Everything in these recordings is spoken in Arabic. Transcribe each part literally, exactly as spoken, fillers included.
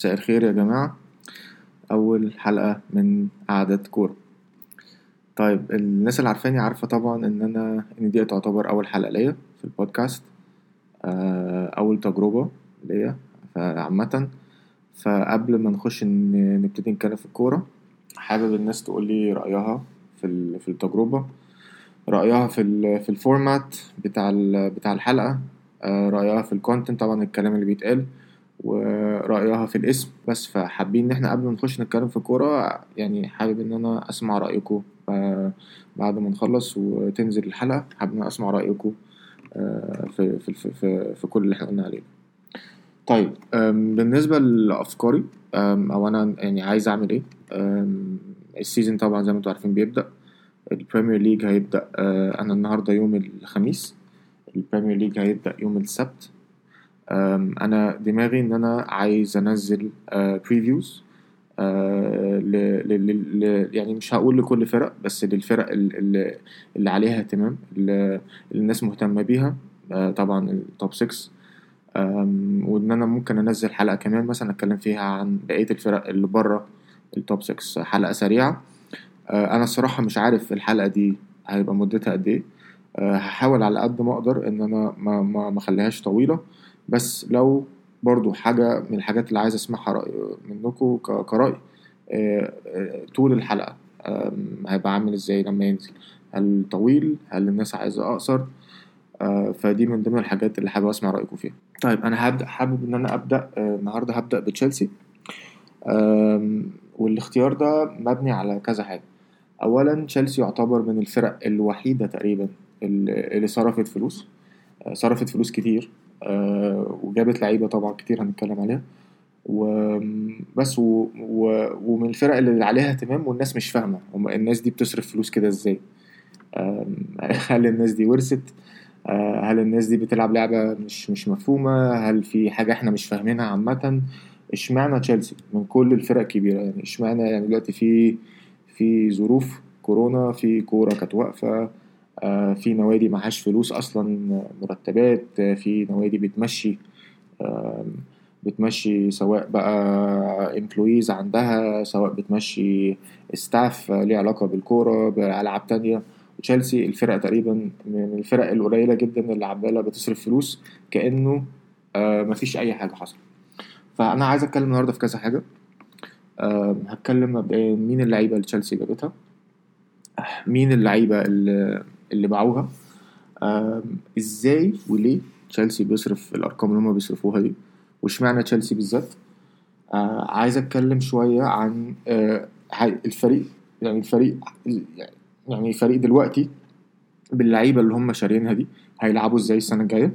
مساء الخير يا جماعة. أول حلقة من قعدة كورة. طيب، الناس اللي عارفاني عارفة طبعا إن أنا إن دي تعتبر أول حلقة ليا في البودكاست، أول تجربة ليا عامة. فقبل ما نخش إن نبتدي نتكلم في الكورة، حابب الناس تقولي رأيها في في التجربة، رأيها في في الفورمات بتاع بتاع الحلقة، رأيها في الكونتنت طبعا الكلام اللي بيتقال، ورأيها في الاسم بس. فحابين ان احنا قبل ما نخش نتكلم في الكورة، يعني حابب ان انا اسمع رأيكم بعد ما نخلص وتنزل الحلقة. حابب ان انا اسمع رأيكم في في في في كل اللي احنا قلنا عليه. طيب، بالنسبة لأفكاري او انا يعني عايز اعمل ايه، السيزن طبعا زي ما انتوا عارفين بيبدأ. البريمير ليج هيبدأ، انا النهاردة يوم الخميس، البريمير ليج هيبدأ يوم السبت. انا دماغي ان انا عايز انزل بريفيوز ل يعني مش هقول لكل فرق، بس للفرق اللي, اللي عليها اهتمام، اللي الناس مهتمه بيها، طبعا التوب ستة. وان انا ممكن انزل حلقه كمان مثلا اتكلم فيها عن بقيه الفرق اللي بره التوب ستة، حلقه سريعه. انا الصراحه مش عارف الحلقه دي هيبقى مدتها قد ايه، هحاول على قد ما اقدر ان انا ما ما ما اخليهاش طويله، بس لو برضو حاجة من الحاجات اللي عايز اسمعها رأي منكم كرأي، طول الحلقة هيبقى عامل ازاي لما ينزل، هل طويل، هل الناس عايزة اقصر؟ فدي من ضمن الحاجات اللي حابب اسمع رأيكم فيها. طيب، انا هبدأ حابب ان انا ابدأ النهاردة هبدأ بتشيلسي، والاختيار ده مبني على كذا حاجة. اولا، تشيلسي يعتبر من الفرق الوحيدة تقريبا اللي صرفت فلوس صرفت فلوس كتير، أه وجابت لعيبة طبعا كتير هنتكلم عليها، وبس و... و... ومن الفرق اللي عليها اهتمام، والناس مش فاهمة الناس دي بتصرف فلوس كده ازاي. أه هل الناس دي ورثت؟ أه هل الناس دي بتلعب لعبة مش مش مفهومة؟ هل في حاجة احنا مش فاهمينها عامة؟ اشمعنى تشيلسي من كل الفرق كبيرة؟ يعني اشمعنى يعني دلوقتي في في ظروف كورونا، في كورة كانت واقفة، في نوادي معهاش فلوس أصلا مرتبات، في نوادي بتمشي بتمشي سواء بقى employees عندها، سواء بتمشي staff ليه علاقة بالكورة بألعاب تانية. تشيلسي الفرقة تقريبا من الفرق القليلة جدا اللي عمالة بتصرف فلوس كأنه مفيش أي حاجة حصل. فأنا عايز أتكلم النهاردة في كذا حاجة. هتكلم مبدئيا مين اللعيبة اللي تشيلسي جابتها، مين اللعيبة اللي اللي باعوها، ازاي وليه تشيلسي بيصرف الارقام اللي هما بيصرفوها دي، واشمعنى تشيلسي بالذات. عايز اتكلم شويه عن الفريق، يعني الفريق يعني الفريق دلوقتي باللعيبه اللي هما شاريينها دي هيلعبوا ازاي السنه الجايه.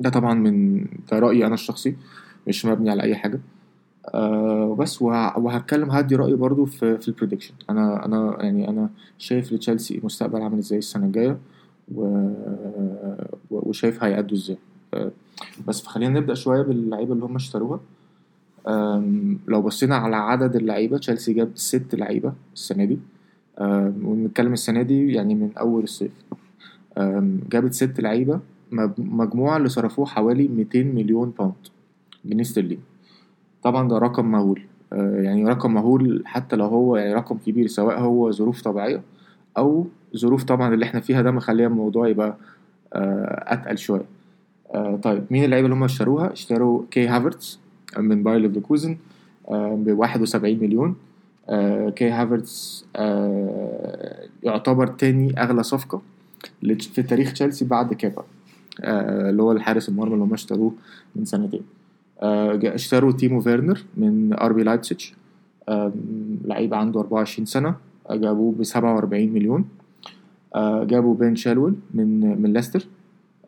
ده طبعا من ده رايي انا الشخصي، مش مبني على اي حاجه. أه بس وهتكلم هدي رأيي برضو في في البريدكشن. انا انا يعني انا شايف لتشيلسي مستقبل عامل ازاي السنه الجايه، وشايف هيأدوا ازاي. أه بس خلينا نبدا شويه باللعيبه اللي هم اشتروها. لو بصينا على عدد اللعيبه، تشيلسي جاب ست لعيبه السنه دي، ونتكلم السنه دي يعني من اول الصيف. جابت ست لعيبه، مجموعه اللي صرفوه حوالي مئتين مليون باوند جنيه استرليني. طبعا ده رقم مهول، يعني رقم مهول حتى لو هو يعني رقم كبير، سواء هو ظروف طبيعية أو ظروف طبعا اللي احنا فيها، ده مخليه الموضوع يبقى أتقل شوية. طيب، مين اللعيبة اللي هم اشتروها؟ اشتروا كي هافرتس من باير ليفركوزن بواحد وسبعين مليون. كي هافرتس يعتبر تاني أغلى صفقة في تاريخ تشيلسي بعد كابا، اللي هو الحارس المرمى اللي هم اشتروه من سنتين. اشتروا تيمو فيرنر من ار بي لايبسيتش، لعيب عنده أربعة وعشرين سنة، جابوه ب سبعة وأربعين مليون. جابوا بين شالويل من من ليستر،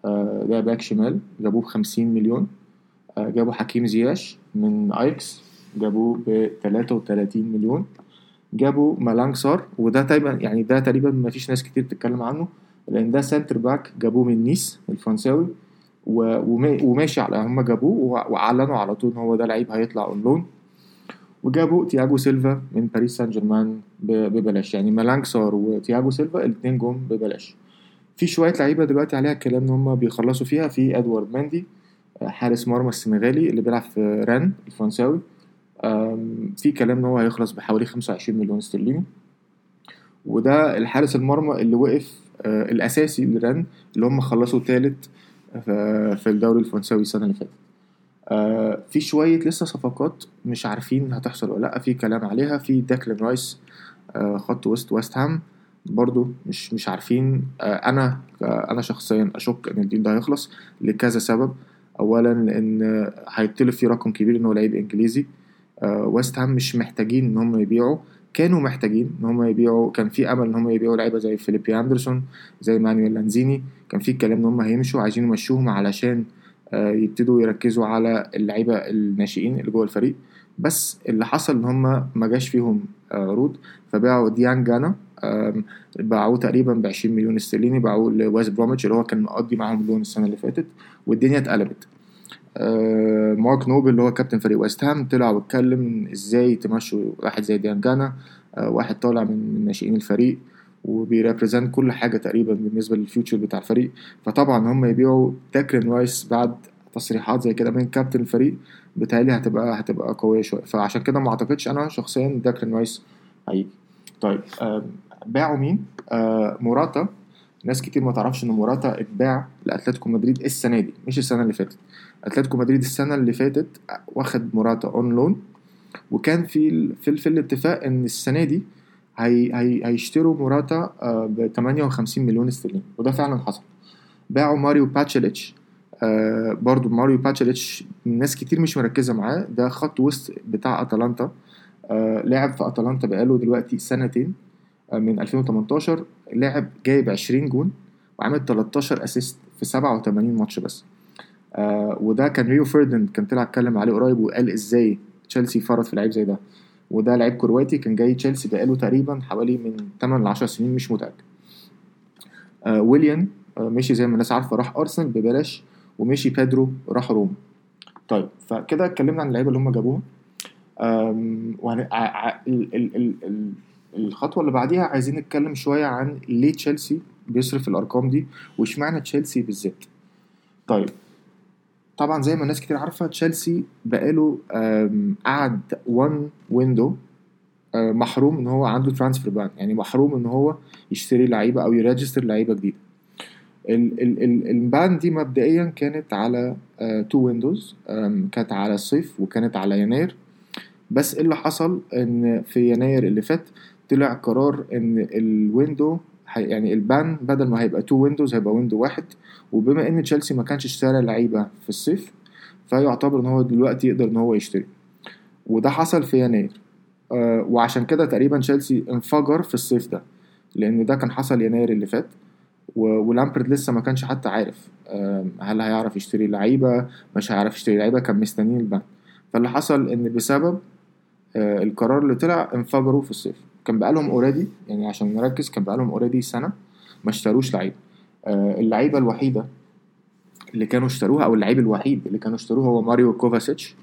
ده باك شمال، جابوه ب خمسين مليون. جابوا حكيم زياش من ايكس، جابوه ب ثلاثة وثلاثين مليون. جابوا مالانج سار، وده تقريبا يعني ده تقريبا ما فيش ناس كتير بتتكلم عنه، لان ده سنتر باك جابوه من نيس الفرنساوي، وماشي على هم جابوه واعلنوا على طول ان هو ده لعيب هيطلع اون لون. وجابوا تياجو سيلفا من باريس سان جيرمان ببلاش، يعني مالانج سار وتياجو سيلفا الاثنين جم ببلاش. في شويه لعيبه دلوقتي عليها الكلام ان هم بيخلصوا فيها، في ادوارد ماندي حارس مرمى السنغالي اللي بيلعب في ران الفرنساوي، في كلام ان هو هيخلص بحوالي خمسة وعشرين مليون استرليني. وده الحارس المرمى اللي وقف الاساسي لران اللي هم خلصوا ثالث في الدوري الفرنساوي السنه اللي فاتت. في شويه لسه صفقات مش عارفين هتحصل ولا لا، في كلام عليها. في داكلين رايس خط وسط ويست هام برضو مش مش عارفين. انا انا شخصيا اشك ان الدين ده هيخلص لكذا سبب. اولا لان هيتلف فيه رقم كبير انه لعيب انجليزي. ويست هام مش محتاجين ان هم يبيعوا، كانوا محتاجين ان هم يبيعوا، كان في امل ان هم يبيعوا لعيبه زي فيليبي اندرسون، زي مانويل لانزيني. كان في كلام ان هم هيمشوا، عايزين يمشوهم علشان يبتدوا يركزوا على اللعيبه الناشئين اللي جوه الفريق. بس اللي حصل ان هم ما جاش فيهم عروض، فباعوا ديانجانا، باعوه تقريبا ب عشرين مليون استرليني، باعوه لوايس بروميتش اللي هو كان مقضي معاهم لون السنه اللي فاتت، والدنيا اتقلبت. مارك نوبل اللي هو كابتن فريق ويست هام طلع واتكلم ازاي تمشوا واحد زي ديانجانا، واحد طالع من ناشئين الفريق وبيريبريزنت كل حاجه تقريبا بالنسبه للفيوتشر بتاع الفريق. فطبعا هم يبيعوا داكلين رايس بعد تصريحات زي كده من كابتن الفريق بتهيألي هتبقى هتبقى قويه شويه. فعشان كده ما اعتقدش انا شخصيا داكلين رايس هيجي. طيب باعوا مين؟ موراتا. ناس كتير ما تعرفش ان موراتا اتباع لاتلتيكو مدريد السنه دي، مش السنه اللي فاتت. اتلتيكو مدريد السنه اللي فاتت واخد موراتا اون لون، وكان في في, في الاتفاق ان السنه دي هي هي هيشتروا موراتا ب ثمانية وخمسين مليون استرليني، وده فعلا حصل. باعوا ماريو باتشيليتش. آه برضو ماريو باتشيليتش ناس كتير مش مركزه معاه، ده خط وسط بتاع اتلانتا. آه لعب في اتلانتا بقاله دلوقتي سنتين، آه من ألفين وتمنتاشر لعب جايب عشرين جون وعمل تلتاشر اسيست في سبعة وتمانين ماتش بس. آه وده كان ريو فيرديناند كان طلع اتكلم عليه قريب وقال ازاي تشيلسي فرط في لعيب زي ده. وده لعيب كرواتي كان جاي تشيلسي بقاله تقريبا حوالي من تمانية لعشرة سنين، مش متأكد. آه ويليان آه مشي زي ما الناس عارفه، راح ارسنال ببلاش، ومشي بيدرو راح روما. طيب فكده اتكلمنا عن اللعيبه اللي هم جابوها. الخطوه اللي بعديها عايزين نتكلم شويه عن ليه تشيلسي بيصرف الارقام دي واشمعنى تشيلسي بالذات. طيب طبعا زي ما الناس كتير عارفه تشيلسي بقاله قعد وان ويندو محروم ان هو عنده ترانسفير بان، يعني محروم ان هو يشتري لعيبه او يريجستر لعيبه جديده. البان دي مبدئيا كانت على تو ويندوز، كانت على الصيف وكانت على يناير. بس اللي حصل ان في يناير اللي فات طلع قرار ان الويندو يعني البان بدل ما هيبقى تو ويندوز هيبقى ويندو واحد. وبما ان تشيلسي ما كانش اشترى لعيبه في الصيف، فيعتبر ان هو دلوقتي يقدر ان هو يشتري، وده حصل في يناير. وعشان كده تقريبا تشيلسي انفجر في الصيف ده، لان ده كان حصل يناير اللي فات. ولامبرد لسه ما كانش حتى عارف هل هيعرف يشتري لعيبه مش هيعرف يشتري لعيبه، كان مستنيين البان. فاللي حصل ان بسبب القرار اللي طلع انفجروا في الصيف. كان بقالهم اوريدي، يعني عشان نركز، كان بقالهم اوريدي سنه ما اشتروش لعيبه. اللعيبه الوحيده اللي كانوا اشتروها او اللعيب الوحيد اللي كانوا اشتروه هو ماريو كوفاسيتش،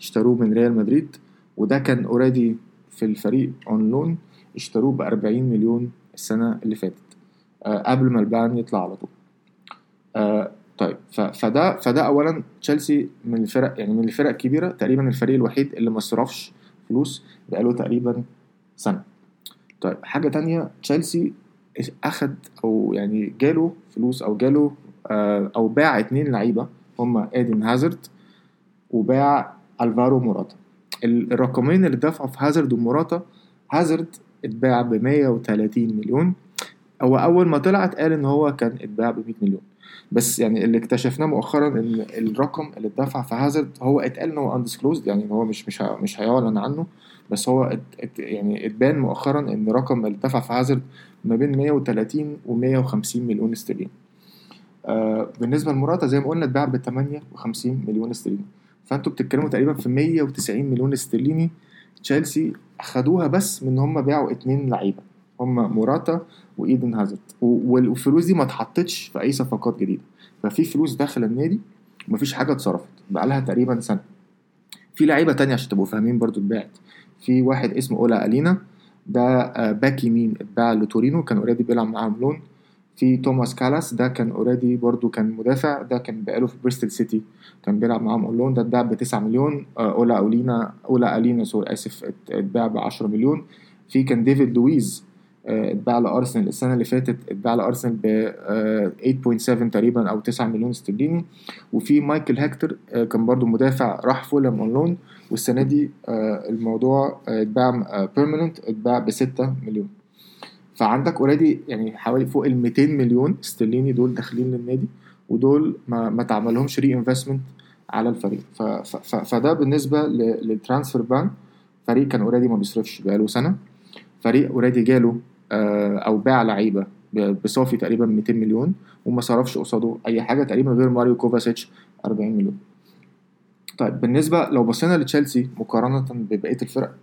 اشتروه من ريال مدريد، وده كان اوريدي في الفريق اون لون، اشتروه ب أربعين مليون السنه اللي فاتت قبل ما البان يطلع على طول. آه طيب فده فده اولا تشيلسي من الفرق يعني من الفرق الكبيره، تقريبا الفريق الوحيد اللي ما صرفش فلوس بقاله تقريبا سنه. طيب حاجه تانية، تشيلسي اخد او يعني جاله فلوس او جاله آه او باع اتنين لعيبه، هما ايدن هازارد وباع الفارو موراتا. الرقمين اللي دفعوا في هازارد وموراتا، هازارد اتباع ب مية وتلاتين مليون. هو اول ما طلعت قال ان هو كان اتباع ب مية مليون، بس يعني اللي اكتشفناه مؤخرا ان الرقم اللي اتدفع في هازارد هو اتقال انه اندسكلوزد، يعني هو مش مش مش هيعلن عنه. بس هو ات ات يعني اتبان مؤخرا ان الرقم اللي اتدفع في هازارد ما بين مية وتلاتين ومية وخمسين مليون استرليني. آه بالنسبه لمراته زي ما قلنا اتباع ب تمانية وخمسين مليون استرليني، فانتوا بتتكلموا تقريبا في مية وتسعين مليون استرليني تشيلسي اخدوها بس من هم باعوا اتنين لعيبه، هم موراتا وايدن هازارد. والفلوس دي ما اتحطتش في اي صفقات جديده، ففي فلوس داخل النادي ومفيش حاجه اتصرفت بقالها تقريبا سنه. في لعيبه تانية عشان تبقوا فاهمين برضو اتباعت، في واحد اسمه اولا الينا، ده باك يمين اتباع لتورينو، كان اوريدي بيلعب معاهم لون. في توماس كالاس، ده كان اوريدي برضو كان مدافع، ده كان بقاله في بريستل سيتي كان بيلعب معاهم اولون، ده اتباع ب تسعة مليون. اولا اولينا اولا الينا سوري اسف اتباع ب عشرة مليون. في كان ديفيد لويز اتباع لارسنال السنه اللي فاتت، اتباع لارسنال ب ثمانية فاصلة سبعة تقريبا او تسعة مليون استرليني. وفي مايكل هكتور كان برضو مدافع راح فولهام اونلون، والسنه دي الموضوع اتباع بيرمننت، اتباع ب ستة مليون. فعندك اوريدي يعني حوالي فوق ال مئتين مليون استرليني دول داخلين للنادي، ودول ما, ما تعملهمش ري انفستمنت على الفريق. ف... ف... فده بالنسبه للترانسفير بان، فريق كان اوريدي ما بيصرفش بقاله سنه، فريق اوريدي جاله او باع لعيبه بصافي تقريبا مئتين مليون وما صرفش قصاده اي حاجه تقريبا غير ماريو كوفاسيتش أربعين مليون. طيب بالنسبه لو بصينا لتشيلسي مقارنه ببقيه الفرق،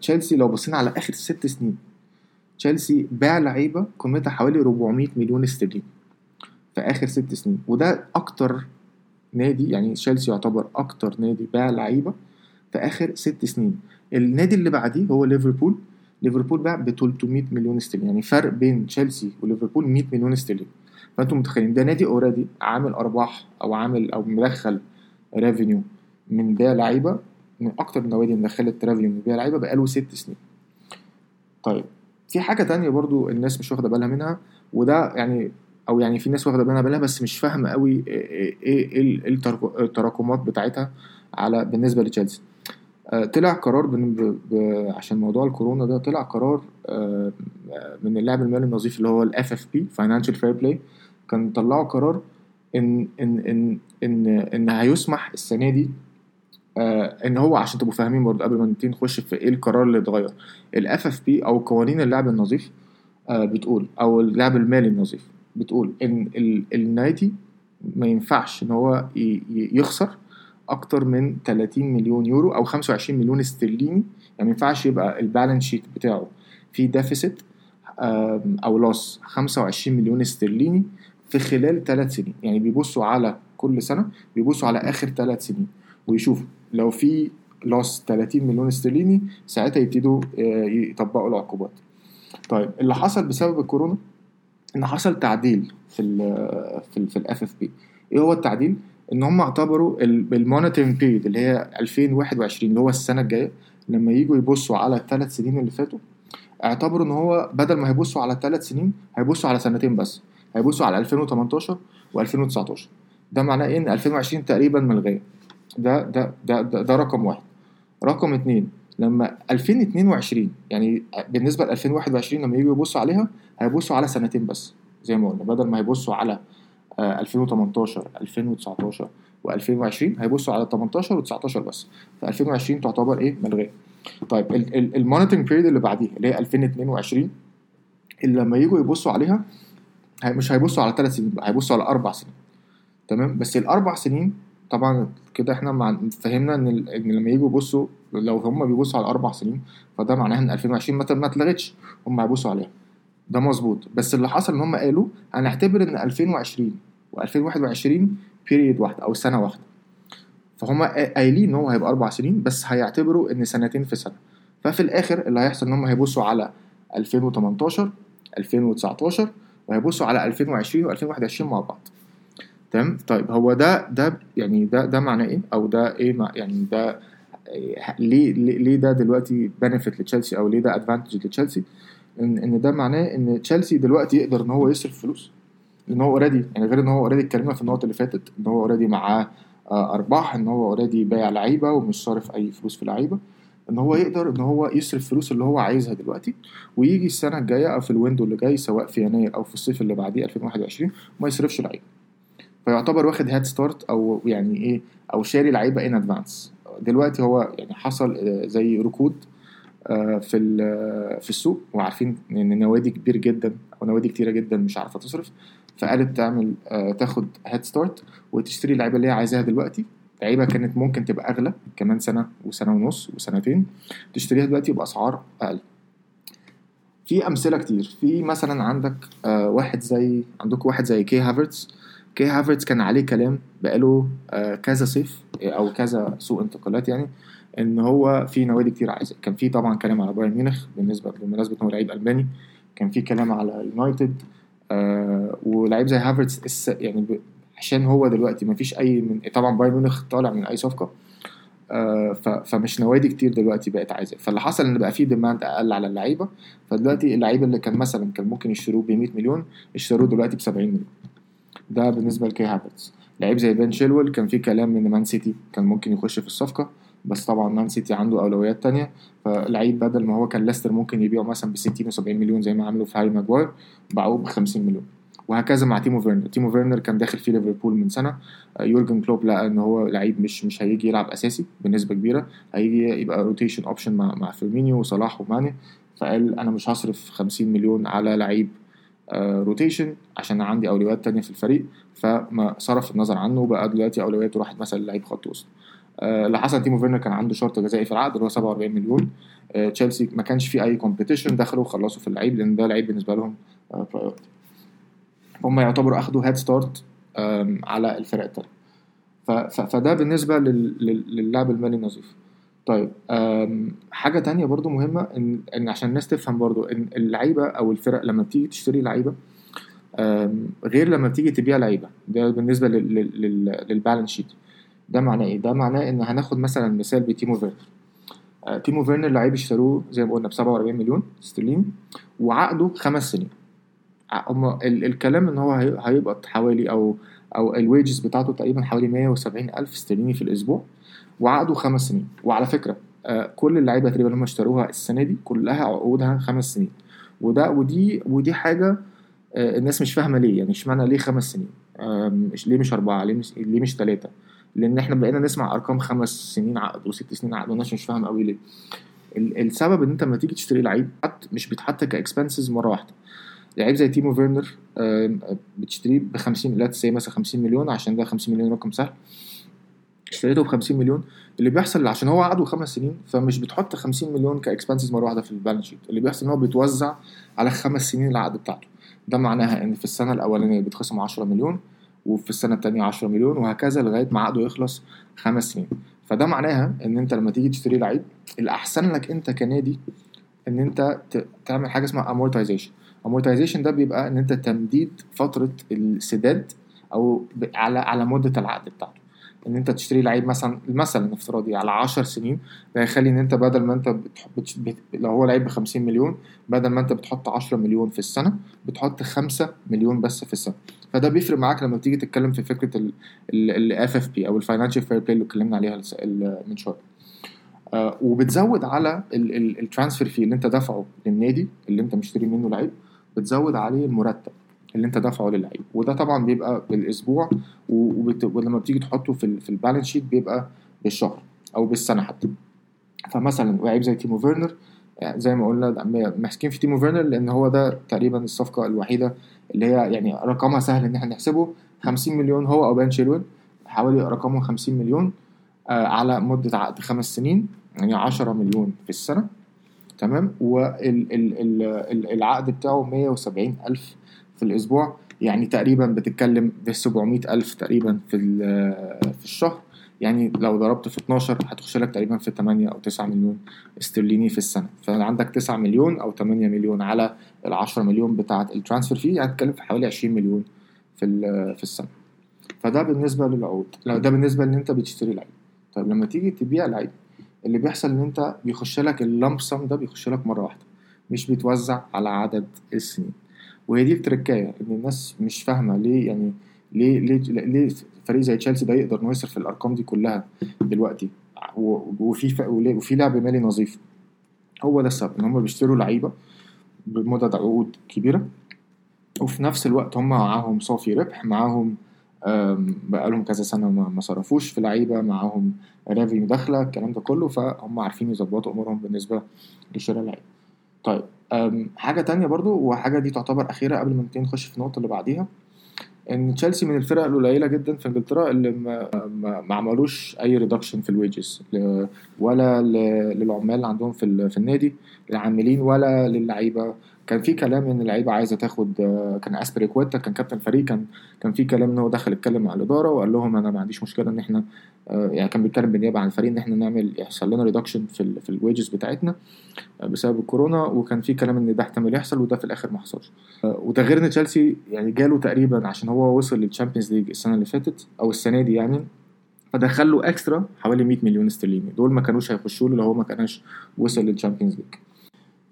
تشيلسي لو بصينا على اخر ست سنين تشيلسي باع لعيبه قيمتها حوالي أربعمئة مليون استرليني في اخر ست سنين، وده اكتر نادي، يعني تشيلسي يعتبر اكتر نادي باع لعيبه في اخر ست سنين. النادي اللي بعديه هو ليفربول، ليفربول باع ب ثلاثمئة مليون استرليني، يعني فرق بين تشيلسي وليفربول مئة مليون استرليني. فانتم متخيلين ده نادي اوريدي عامل ارباح او عامل او مدخل ريفينيو من بيع لعيبه، من اكتر النوادي اللي دخلت ريفينيو من بيع لعيبه بقاله ست سنين. طيب في حاجه تانية برضو الناس مش واخده بالها منها، وده يعني او يعني في ناس واخده بالها بالها بس مش فاهمه قوي ايه التراكمات بتاعتها على بالنسبه لتشيلسي. طلع قرار ب... ب... عشان موضوع الكورونا ده، طلع قرار من اللاعب المالي النظيف اللي هو الاف اف بي فاينانشال فير بلاي، كان طلعوا قرار ان ان ان ان, إن هيسمح السنه دي ان هو، عشان تبقوا فاهمين برضه قبل ما نخش في ايه القرار اللي اتغير، الاف اف بي او قوانين اللعب النظيف بتقول، او اللعب المالي النظيف بتقول ان النادي ما ينفعش ان هو يخسر اكتر من ثلاثين مليون يورو او خمسة وعشرين مليون استرليني. يعني ما ينفعش يبقى البالانس شيت بتاعه في ديفيسيت او لوس خمسة وعشرين مليون استرليني في خلال ثلاث سنين. يعني بيبصوا على كل سنه، بيبصوا على اخر ثلاث سنين ويشوفوا لو في لوس ثلاثين مليون استرليني ساعتها يبتدوا يطبقوا العقوبات. طيب اللي حصل بسبب الكورونا ان حصل تعديل في ال في ال في الاف اف بي. ايه هو التعديل؟ ان هم اعتبروا المونيتورنج بيريد اللي هي ألفين وواحد وعشرين اللي هو السنه الجايه، لما يجوا يبصوا على الثلاث سنين اللي فاتوا اعتبروا ان هو بدل ما هيبصوا على ثلاث سنين هيبصوا على سنتين بس، هيبصوا على ألفين وتمنتاشر وألفين وتسعتاشر. ده معناه ان ألفين وعشرين تقريبا ملغيه. ده ده ده ده رقم واحد. رقم اتنين، لما ألفين واتنين وعشرين يعني بالنسبة ل ألفين وواحد وعشرين لما يجوا يبصوا عليها هيبصوا على سنتين بس زي ما قلنا، بدل ما هيبصوا على ألفين وتمنتاشر ألفين وتسعتاشر وألفين وعشرين هيبصوا على تمنتاشر وتسعتاشر بس. فألفين وعشرين تعتبر ايه ملغاية. طيب المونيتورنج بيريد اللي بعديها اللي هي ألفين واتنين وعشرين اللي لما يجوا يبصوا عليها مش هيبصوا على ثلاث سنين، هيبصوا على أربع سنين. تمام، بس الأربع سنين طبعا كده احنا فهمنا ان لما يجوا يبصوا، لو هم بيبصوا على اربع سنين فده معناه ان ألفين وعشرين ما ما اتلغتش، هم هيبصوا عليها. ده مظبوط، بس اللي حصل ان هم قالوا هنعتبر ان ألفين وعشرين وألفين وواحد وعشرين بيريد واحده او سنه واحده. فهم قايلين ان هو هيبقى اربع سنين بس هيعتبروا ان سنتين في سنه. ففي الاخر اللي هيحصل ان هم هيبصوا على ألفين وتمنتاشر ألفين وتسعتاشر وهيبصوا على ألفين وعشرين وألفين وواحد وعشرين مع بعض. تمام. طيب هو ده ده يعني ده ده معناه ايه، او ده ايه مع يعني ده ليه ليه ده دلوقتي بنفيت لتشيلسي، او ليه ده ادفانتج لتشيلسي؟ ان ان ده معناه ان تشيلسي دلوقتي يقدر ان هو يصرف فلوس، ان هو اوريدي يعني غير ان هو اوريدي اتكلمنا في النقطه اللي فاتت ان هو اوريدي معاه ارباح، ان هو اوريدي بايع لعيبه ومش صارف اي فلوس في لعيبه، ان هو يقدر ان هو يصرف فلوس اللي هو عايزها دلوقتي، ويجي السنه الجايه او في الويندو اللي جاي سواء في يناير او في الصيف اللي بعديه ألفين وواحد وعشرين ما يصرفش لعيبه. فيعتبر واخد هات ستارت او يعني ايه او شاري لعيبه ان ادفانس. دلوقتي هو يعني حصل زي ركود في في السوق، وعارفين ان نوادي كبير جدا او نوادي كتيره جدا مش عارفه تصرف، فقالت تعمل تاخد هات ستارت وتشتري اللعيبه اللي هي عايزاها دلوقتي. لعيبه كانت ممكن تبقى اغلى كمان سنه وسنه ونص وسنتين، تشتريها دلوقتي باسعار اقل. في امثله كتير، في مثلا عندك واحد زي عندك واحد زي كي هافرتز. كي هافرتز كان عليه كلام بقاله كذا صيف او كذا سوق انتقالات، يعني ان هو في نوادي كتير عايزه. كان في طبعا كلام على بايرن ميونخ بالنسبه بالمناسبه ان هو لعيب الماني، كان في كلام على يونايتد، آه ولاعيب زي هافرتز يعني ب... عشان هو دلوقتي ما فيش اي من طبعا بايرن ميونخ طالع من اي صفقه آه ف... فمش نوادي كتير دلوقتي بقت عايزه، فاللي حصل ان بقى فيه ديماند اقل على اللعيبه، فدلوقتي اللعيب اللي كان مثلا كان ممكن يشتروه ب مية مليون اشتروه دلوقتي ب سبعين مليون. ده بالنسبه لكي هافرتز. لعيب زي بن شيلويل كان في كلام من مان سيتي كان ممكن يخش في الصفقه، بس طبعا مان سيتي عنده اولويات تانية، فلعيب بدل ما هو كان ليستر ممكن يبيعه مثلا ب ستين وسبعين مليون زي ما عملوا في هاري ماجواير، باعوه ب خمسين مليون. وهكذا مع تيمو فيرنر. تيمو فيرنر كان داخل في ليفربول من سنه، يورجن كلوب لقى ان هو لعيب مش مش هيجي يلعب اساسي بنسبه كبيره، هيجي يبقى روتيشن اوبشن مع مع فيرمينيو وصلاح وماني، فقال انا مش هصرف خمسين مليون على لعيب روتيشن عشان عندي اولويات تانية في الفريق، فما صرف النظر عنه وبقى دلوقتي اولوياته راحت مثلا لعيب خط وسط. اللي حصل تيمو فيرنر كان عنده شرط جزائي في العقد اللي هو سبعة وأربعين مليون. تشيلسي ما كانش فيه اي كومبيتيشن، دخلوا وخلصوا في اللعيب لان ده لعيب بالنسبه لهم برايورتي، هم يعتبروا اخدوا هيد ستارت على الفرق التانية. فده بالنسبه للعب المالي النظيف. طيب حاجه تانية برضو مهمه ان, إن عشان الناس تفهم برضو ان اللعيبه او الفرق لما بتيجي تشتري لعيبه غير لما بتيجي تبيع لعيبه، ده بالنسبه للبالانس شيت. ده معناه ايه؟ ده معناه ان هناخد مثلا مثال بتيمو فيرنر. تيمو فيرنر لعيب اشتروه زي ما قلنا ب سبعة وأربعين مليون استرليني وعقده خمس سنين. هم الكلام ان هو هيقبض حوالي او او الويجز بتاعته تقريبا حوالي مية وسبعين ألف استرليني في الاسبوع، وعقده خمس سنين. وعلى فكره كل اللعيبه تقريبا هم اشتروها السنه دي كلها عقودها خمس سنين، وده ودي ودي حاجه الناس مش فاهمه ليه، يعني اشمعنى ليه خمس سنين، مش ليه مش اربعه، ليه مش ليه مش ثلاثه، لان احنا بقينا نسمع ارقام خمس سنين عقد وست سنين عقد والناس مش فاهمه قوي ليه. السبب ان انت لما تيجي تشتري لعيب حتى مش بيتحط كاكسبنسز مره واحده. لعيب زي تيمو فيرنر بتشتريه ب خمسين، لا تسي مثلا خمسين مليون، عشان ده خمسين مليون رقم سهل، اشتريته ب خمسين مليون. اللي بيحصل عشان هو عقده خمس سنين فمش بتحط خمسين مليون كاكسبنسز مره واحده في البالانس شيت، اللي بيحصل ان هو بيتوزع على خمس سنين العقد بتاعته. ده معناها ان في السنه الاولانيه بيتخصم عشرة مليون، وفي السنه الثانيه عشرة مليون، وهكذا لغايه ما عقده يخلص خمس سنين. فده معناها ان انت لما تيجي تشتري لعيب الاحسن لك انت كنادي ان انت تعمل حاجه اسمها امورتايزيشن. امورتايزيشن ده بيبقى ان انت تمديد فتره السداد او على على مده العقد بتاعته. ان انت تشتري لعيب مثلا مثلا افتراضي على عشر سنين، ده يخلي ان انت بدل ما انت بت... لو هو لعيب ب خمسين مليون، بدل ما انت بتحط عشرة مليون في السنه بتحط خمسة مليون بس في السنه. فده بيفرق معاك لما بتيجي تتكلم في فكره ال ال إف إف بي او الفاينانشال فير بلاي اللي اتكلمنا عليها من شويه. آه وبتزود على الترانسفير في اللي انت دافعه للنادي اللي انت مشتري منه لعيب، بتزود عليه المرتب اللي انت دافعه للعيب، وده طبعا بيبقى بالاسبوع، وبت... ولما بتيجي تحطه في في البالانس شيت بيبقى بالشهر او بالسنه حتى. فمثلا لعيب زي تيمو فيرنر، يعني زي ما قلنا ماسكين في تيمو فيرنر لان هو ده تقريبا الصفقه الوحيده اللي هي يعني رقمها سهل ان احنا نحسبه، خمسين مليون هو او بن شيلويل، حوالي رقمه خمسين مليون آه على مده عقد خمس سنين، يعني عشرة مليون في السنه، تمام. والعقد بتاعه مية وسبعين ألف في الاسبوع، يعني تقريبا بتتكلم ب سبعمية ألف تقريبا في في الشهر، يعني لو ضربت في اتناشر هتخش لك تقريبا في تمانية أو تسعة مليون استرليني في السنه. فعندك تسعة مليون أو تمانية مليون على العشرة مليون بتاعه الترانسفير فيه، يعني هتتكلم في حوالي عشرين مليون في في السنه. فده بالنسبه للعقود، ده بالنسبه ان انت بتشتري لعيب. طيب لما تيجي تبيع لعيب اللي بيحصل ان انت بيخش لك اللمسم ده بيخش لك مره واحده، مش بيتوزع على عدد السنين. وهي دي التركايه ان الناس مش فاهمه ليه، يعني ليه ليه ليه فريق زي تشيلسي ده يقدر انه يصرف الارقام دي كلها دلوقتي وفي وفي لعب مالي نظيف. هو ده السبب ان هم بيشتروا لعيبه بمده عقود كبيره، وفي نفس الوقت هم معاهم صافي ربح، معاهم بقالهم كذا سنه ما صرفوش في لعيبه، معاهم ريفينيو داخله، الكلام ده كله، فهم عارفين يظبطوا امورهم بالنسبه لشراء لعيبه. طيب حاجه تانية برضو، وحاجه دي تعتبر اخيره قبل ما نخش في النقطه اللي بعديها، ان تشيلسي من الفرق القليله جدا في انجلترا اللي ما, ما عملوش اي ريدكشن في الويجز، ولا للعمال اللي عندهم في, في النادي العاملين، ولا للعيبه، كان في كلام ان اللعيبه عايزه تاخد، كان اسبريكويتا كان كابتن فريق، كان كان في كلام ان هو دخل اتكلم مع الاداره وقال لهم انا ما عنديش مشكله ان احنا يعني كان بيتكلم بالنيابه عن الفريق ان احنا نعمل يحصل لنا ريدكشن في ال في الويجز بتاعتنا بسبب الكورونا، وكان في كلام ان ده احتمال يحصل، وده في الاخر ما حصلش. وده غير ان تشيلسي يعني جاله تقريبا عشان هو وصل للتشامبيونز ليج السنه اللي فاتت او السنه دي يعني، فدخل له اكسترا حوالي مية مليون استرليني، دول ما كانوش هيخشوا له لو هو ما كانش وصل للتشامبيونز ليج.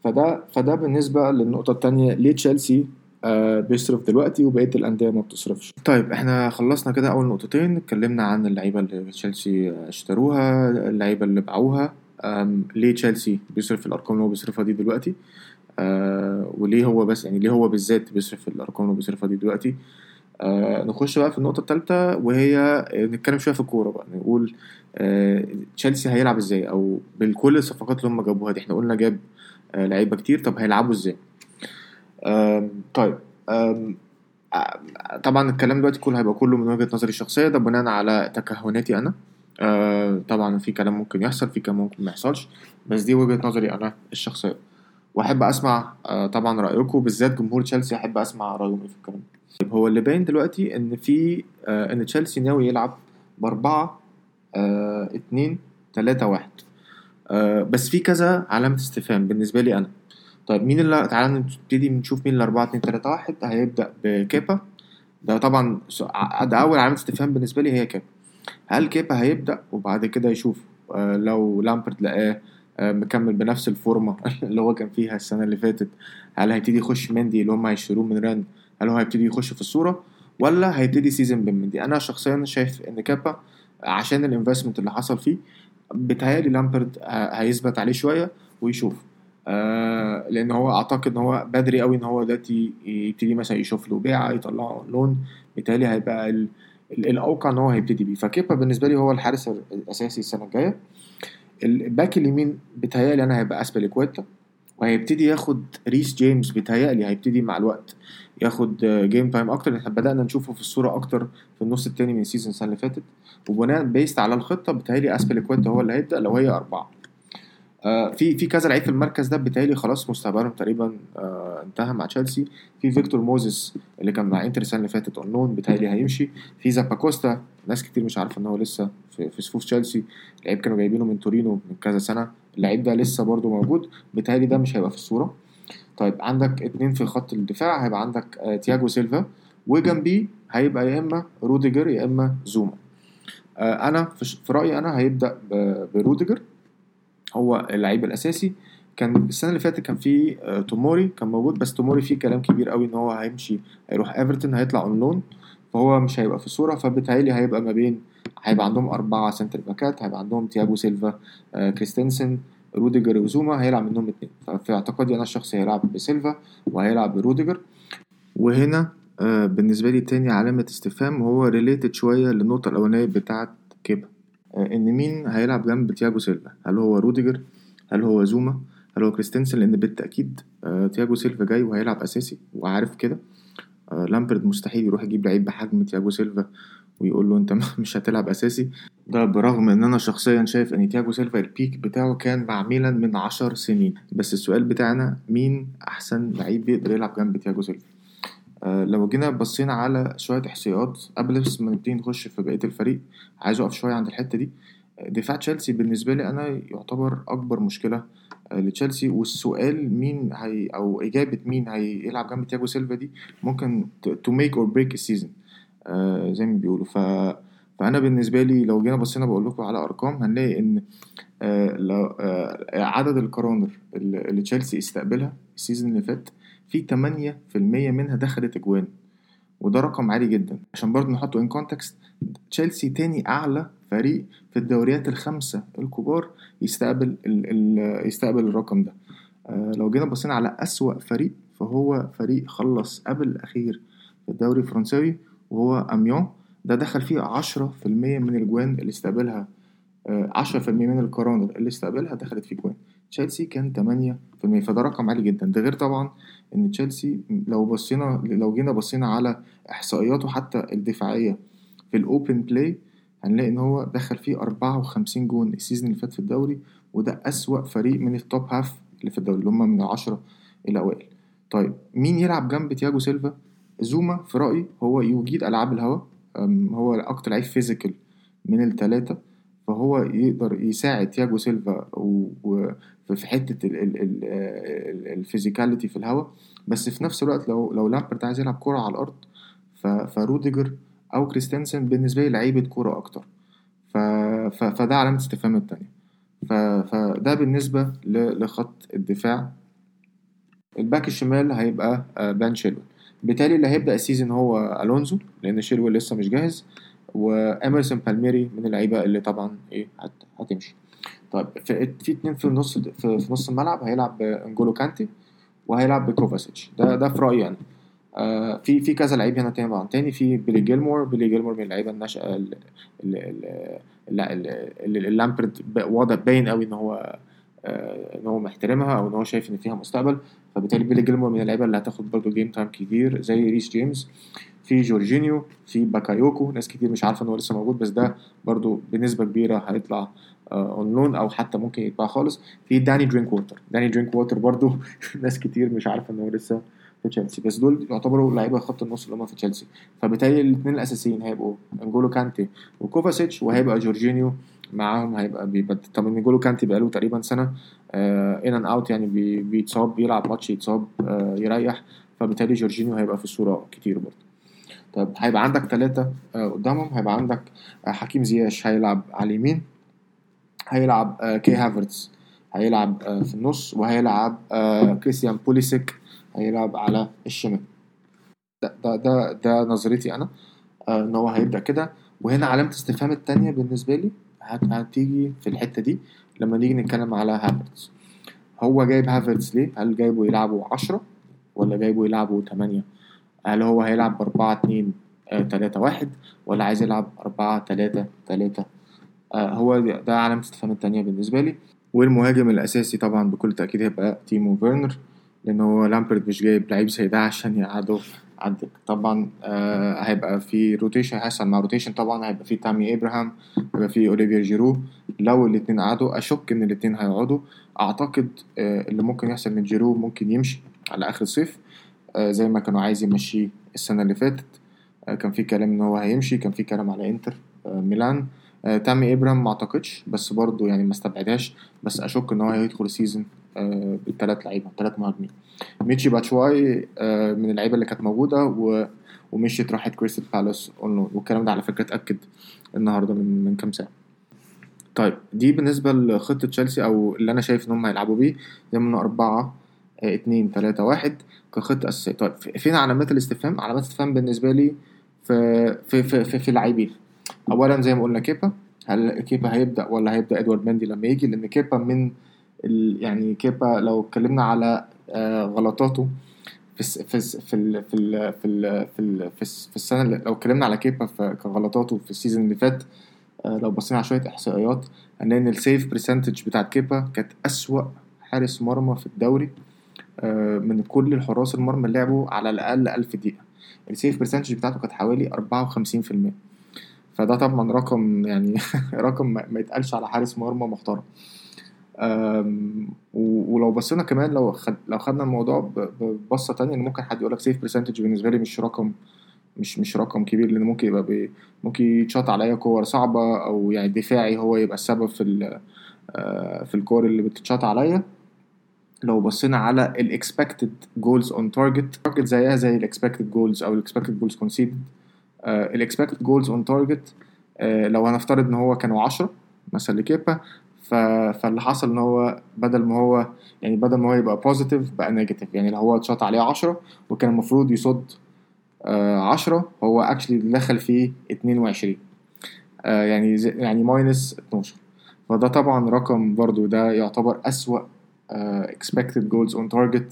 فده فده بالنسبه للنقطه الثانيه، ليه تشيلسي آه بيصرف دلوقتي وبقيه الانديه ما بتصرفش. طيب احنا خلصنا كده اول نقطتين، اتكلمنا عن اللعيبه اللي تشيلسي اشتروها، اللعيبه اللي باعوها، ليه تشيلسي بيصرف الارقام اللي هو بيصرفها دي دلوقتي، آه وليه هو بس يعني ليه هو بالذات بيصرف الارقام اللي بيصرفها دي دلوقتي. آه نخش بقى في النقطه الثالثه، وهي نتكلم شويه في الكوره بقى، نقول آه تشيلسي هيلعب ازاي، او بالكل الصفقات اللي هم جابوها دي احنا قلنا جاب آه لعيبه كتير، طب هيلعبوا ازاي. طيب آم طبعا الكلام دلوقتي كله هيبقى كله من وجهه نظري الشخصيه، ده بناء على تكهناتي انا. آه طبعا في كلام ممكن يحصل، في كلام ممكن ما يحصلش، بس دي وجهه نظري انا الشخصيه، واحب اسمع آه طبعا رايكم، بالذات جمهور تشيلسي احب اسمع رايهم في الكلام. طيب هو اللي باين دلوقتي ان في آه ان تشيلسي ناوي يلعب باربعة آه اتنين تلاتة واحد، آه بس في كذا علامة استفهام بالنسبة لي انا. طيب مين اللي تعالى نبتدي نشوف مين اللي اربعة اتنين تلاتة واحد. هيبدأ بكيبا، ده طبعا ده اول علامة استفهام بالنسبة لي هي كيبا. هل كيبا هيبدأ وبعد كده يشوف آه لو لامبرد لقاه مكمل بنفس الفورمة اللي هو كان فيها السنة اللي فاتت، هل هيبتدي يخش مندي اللي هم هيشتروه من ران، هل هو هيبتدي يخش في الصورة ولا هيبتدي سيزن بمندي؟ أنا شخصيا شايف إن كابا عشان الانفستمنت اللي حصل فيه بتهيألي لامبرد هيثبت عليه شوية ويشوف، آه لأن هو أعتقد إن هو بدري قوي إن هو دلوقتي يبتدي مثلا يشوف له بيعة يطلع لون، بتهيألي هيبقى ال الأوقع إن هو هيبتدي بيه. فكابا بالنسبة لي هو الحارس الأساسي السنة الجاية. الباك اليمين بتهيألي أنا هيبقى أسبليكويتا، وهيبتدي ياخد ريس جيمس بتهيألي هيبتدي مع الوقت ياخد جيم تايم أكتر، احنا بدأنا نشوفه في الصورة أكتر في النص التاني من سيزن السنة اللي فاتت. وبناء بيست على الخطة بتهيألي أسبليكويتا هو اللي هيبدأ لو هي أربعة. آه في في كذا لعيب في المركز ده بتهيألي خلاص مستقبلهم تقريبا آه انتهى مع تشيلسي. في فيكتور موزيس اللي كان مع انتر السنة اللي فاتت اون لون بتهيألي هيمشي. في زاباكوستا ناس كتير مش عارفه ان هو لسه في, في صفوف تشيلسي، لعيب كانوا جايبينه من تورينو من كذا سنه، اللعيب ده لسه برضو موجود، بتهيألي ده مش هيبقى في الصوره. طيب عندك اتنين في خط الدفاع، هيبقى عندك آه تياجو سيلفا، وجنبيه هيبقى يا اما روديجر يا اما زوما. آه انا في رايي انا هيبدا بروديجر، هو اللعيب الاساسي. كان السنه اللي فاتت كان في آه توموري كان موجود، بس توموري فيه كلام كبير قوي ان هو هيمشي هيروح ايفرتون هيطلع اون لون، فهو مش هيبقى في الصوره. فبالتالي هيبقى ما بين هيبقى عندهم اربعه سنتر باكات، هيبقى عندهم تياجو سيلفا آه كريستنسن روديجر وزوما، هيلعب منهم اتنين. ففي اعتقادي انا الشخصي هيلعب بسيلفا وهيلعب بروديجر. وهنا آه بالنسبه لي تاني علامه استفهام، هو ريليتد شويه للنقطه الاولانيه بتاعه كيبا، ان مين هيلعب جنب تياجو سيلفا، هل هو روديجر هل هو زوما هل هو كريستنسن؟ لان بالتاكيد تياجو سيلفا جاي وهيلعب اساسي وعارف كده. لامبرد مستحيل يروح يجيب لعيب بحجم تياجو سيلفا ويقول له انت مش هتلعب اساسي، ده برغم ان انا شخصيا شايف ان تياجو سيلفا البيك بتاعه كان مع ميلان من عشر سنين. بس السؤال بتاعنا مين احسن لعيب بيقدر يلعب جنب تياجو سيلفا؟ لو جينا بصينا على شوية احصائيات قبل بس ما نبتدي نخش في بقية الفريق، عايز أقف شوية عند الحتة دي. دفاع تشيلسي بالنسبة لي أنا يعتبر أكبر مشكلة لتشيلسي، والسؤال مين هي أو إجابة مين هيلعب جنب تياجو سيلفا دي ممكن to make or break a season زي ما بيقولوا. ف... فأنا بالنسبة لي لو جينا بصينا بقول لكم على أرقام، هنلاقي إن عدد الكورنر اللي تشيلسي استقبلها السيزن اللي فات في تمانية في المية منها دخلت اجوان، وده رقم عالي جدا. عشان برضو نحطه ان كونتكست، تشيلسي تاني اعلى فريق في الدوريات الخمسه الكبار يستقبل ال ال يستقبل الرقم ده. آه لو جينا بصينا على اسوا فريق، فهو فريق خلص قبل الاخير في الدوري الفرنساوي وهو اميون، ده دخل فيه عشرة في المية من الاجوان اللي استقبلها، آه عشرة في المية من الكورنر اللي استقبلها دخلت في جوان. تشيلسي كان تمانية في المية، فده رقم عالي جدا. ده غير طبعا ان تشيلسي لو بصينا لو جينا بصينا على احصائياته حتى الدفاعيه في الاوبن بلاي، هنلاقي ان هو دخل فيه أربعة وخمسين جون السيزون اللي فات في الدوري، وده اسوا فريق من التوب هاف اللي في الدوري اللي هم من عشرة الاوائل. طيب مين يلعب جنب تياجو سيلفا؟ زوما في رأيي هو يجيد ألعاب الهواء، هو أكتر لعيب فيزيكال من الثلاثة، فهو يقدر يساعد تياجو سيلفا وفي حتة الفيزيكاليتي في الهواء. بس في نفس الوقت لو لو لامبرت عايز يلعب كرة على الأرض فروديجر أو كريستنسن بالنسبة لي لعيبة كرة أكتر، فده علامة استفهام التانية. فده بالنسبة لخط الدفاع. الباك الشمال هيبقى بان شيلويل، بالتالي اللي هيبدأ السيزن هو ألونزو لأن شيلويل لسه مش جاهز، وأميرسون بالميري من اللعيبة اللي طبعا إيه هتمشي. طيب في اتنين في النص في نص الملعب هيلعب انجولو كانتي وهيلعب بكوفاسيتش، ده ده في رأيي أنا. آه في في كذا لعيب هنا تاني طبعا تاني في بيلي جيلمور بيلي جيلمور من اللعيبه الناشئه اللي اللي اللامبرد واضح باين قوي ان هو آه ان هو محترمها او ان هو شايف ان فيها مستقبل، فبالتالي بيلي جيلمور من اللعيبه اللي هتاخد برضو جيم تايم كتير زي ريس جيمس. في جورجينيو، في باكايوكو، ناس كتير مش عارفه ان هو لسه موجود بس ده برضو بنسبه كبيره هيطلع اون لون او حتى ممكن يتباع خالص. في داني درينك ووتر داني درينك ووتر برضو ناس كتير مش عارفه ان هو لسه في تشيلسي، بس دول يعتبروا لعيبه خط النص اللي هم في تشيلسي. فبالتالي الاثنين الاساسيين هيبقوا انجولو كانتي وكوفاسيتش، وهيبقى جورجينيو معاهم هيبقى بيبدل. طبعا انجولو كانتي بقاله تقريبا سنه ان ان اوت، يعني بي بيتصاب بيلعب ماتش يتصاب آه يريح، فبالتالي جورجينيو هيبقى في الصوره كتير برضه. طب هيبقى عندك ثلاثه آه قدامهم، هيبقى عندك آه حكيم زياش هيلعب على اليمين، هيلعب آه كي هافرتز هيلعب آه في النص، وهيلعب آه كريستيان بوليسيك هيلعب على الشمال. ده ده ده, ده نظرتي انا آه ان هو هيبدا كده. وهنا علامه استفهام الثانيه بالنسبه لي هتيجي في الحته دي لما نيجي نتكلم على هافرتز. هو جايب هافرتز ليه؟ هل جايبه يلعبه عشرة ولا جايبه يلعبه ثمانية؟ هل هو هيلعب أربعة اتنين تلاتة واحد ولا عايز يلعب أربعة تلاتة تلاتة؟ هو ده علامه استفهام الثانيه بالنسبه لي. والمهاجم الاساسي طبعا بكل تاكيد هيبقى تيمو فيرنر، لأنه لامبرد مش جايب لعيب زي ده عشان يقعدوا عندك. طبعا آه هيبقى في روتيشن، هيحصل مع روتيشن طبعا، هيبقى في تامي ابراهام، هيبقى في اوليفير جيرو. لو الاثنين قعدوا اشك ان الاثنين هيقعدوا، اعتقد آه اللي ممكن يحصل ان جيرو ممكن يمشي على اخر الصيف آه زي ما كانوا عايزين يمشي السنه اللي فاتت. آه كان في كلام ان هو هيمشي، كان في كلام على انتر آه ميلان. آه تامي ابراهام ما اعتقدش، بس برضو يعني ما استبعدهاش، بس اشك ان هو هيدخل سيزون آه بالثلاث لعيبه ثلاث مهاجمين. ميتشي باتشواي آه من اللعيبه اللي كانت موجوده و... ومشيت راحت كريستال بالاس اونلاين، والكلام ده على فكره اتاكد النهارده من من كام ساعه. طيب دي بالنسبه لخطه تشيلسي او اللي انا شايف ان هم هيلعبوا بيه، زي ما قلنا أربعة اتنين تلاتة واحد كخطه اساسيه. طيب فين علامات الاستفهام؟ علامات الاستفهام بالنسبه لي في في في, في, في لاعبين. اولا زي ما قلنا كيبا، هل كيبا هيبدا ولا هيبدا ادوارد مندي لما يجي؟ لان كيبا من يعني كيبا لو اتكلمنا على غلطاته في في في في في في السنه، لو اتكلمنا على كيبا كغلطاته في السيزون اللي فات، لو بصينا على شويه احصائيات ان السيف برسنتج بتاعه كيبا كانت أسوأ حارس مرمى في الدوري من كل الحراس المرمى اللي لعبوا على الاقل ألف دقيقه. السيف برسنتج بتاعته كانت حوالي أربعة وخمسين بالمية، فده طبعا رقم يعني رقم ما يتقالش على حارس مرمى محترم. ولو بصينا كمان لو خد لو خدنا الموضوع ببصه تانية، ان ممكن حد يقولك سيف برسنتج بالنسبه لي مش رقم مش مش رقم كبير، لان ممكن يبقى ممكن يتشاط عليا كور صعبه، او يعني دفاعي هو يبقى السبب في في الكور اللي بتتشاط عليا. لو بصينا على الاكسبكتد جولز اون تارجت، تارجت زيها زي الاكسبكتد جولز او الاكسبكتد جولز كونسيد. الاكسبكتد جولز اون تارجت لو هنفترض ان هو كانوا عشرة مثلا لكيبا، فاللي حصل ان هو بدل ما هو يعني بدل ما هو يبقى بوزيتيف بقى نيجاتيف. يعني لو هو اتشاط عليه عشرة وكان المفروض يصد عشرة، هو اكشلي دخل فيه اتنين وعشرين، يعني يعني ماينس اتناشر. فده طبعا رقم برضو ده يعتبر أسوأ expected goals on target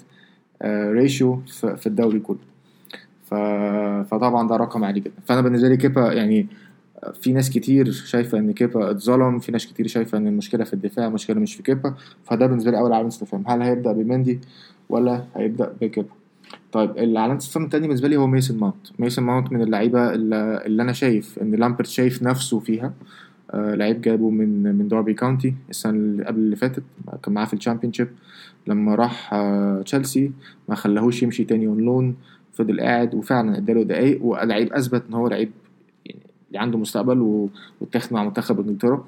ratio في الدوري كله، فطبعا ده رقم عالي جدا. فانا بالنسبه لي كيبا يعني في ناس كتير شايفه ان كيبا اتظلم، في ناس كتير شايفه ان المشكله في الدفاع، مشكله مش في كيبا. فده بالنسبه لي اول علامه استفهام، هل هيبدا بمندي ولا هيبدا بكيبا؟ طيب العلامه الاستفهام الثانيه بالنسبه لي هو ميسن ماونت. ميسن ماونت من اللعيبه اللي انا شايف ان لامبرت شايف نفسه فيها، آه لعيب جابه من من دوربي كاونتي السنه اللي قبل اللي فاتت، كان معاه في الشامبيونشيب. لما راح آه تشيلسي ما خلاهوش يمشي تاني اون لون، فضل قاعد وفعلا اداله دقايق، واللعيب اثبت ان هو لعيب يعني اللي عنده مستقبل، واتخذ مع منتخب انجلترا.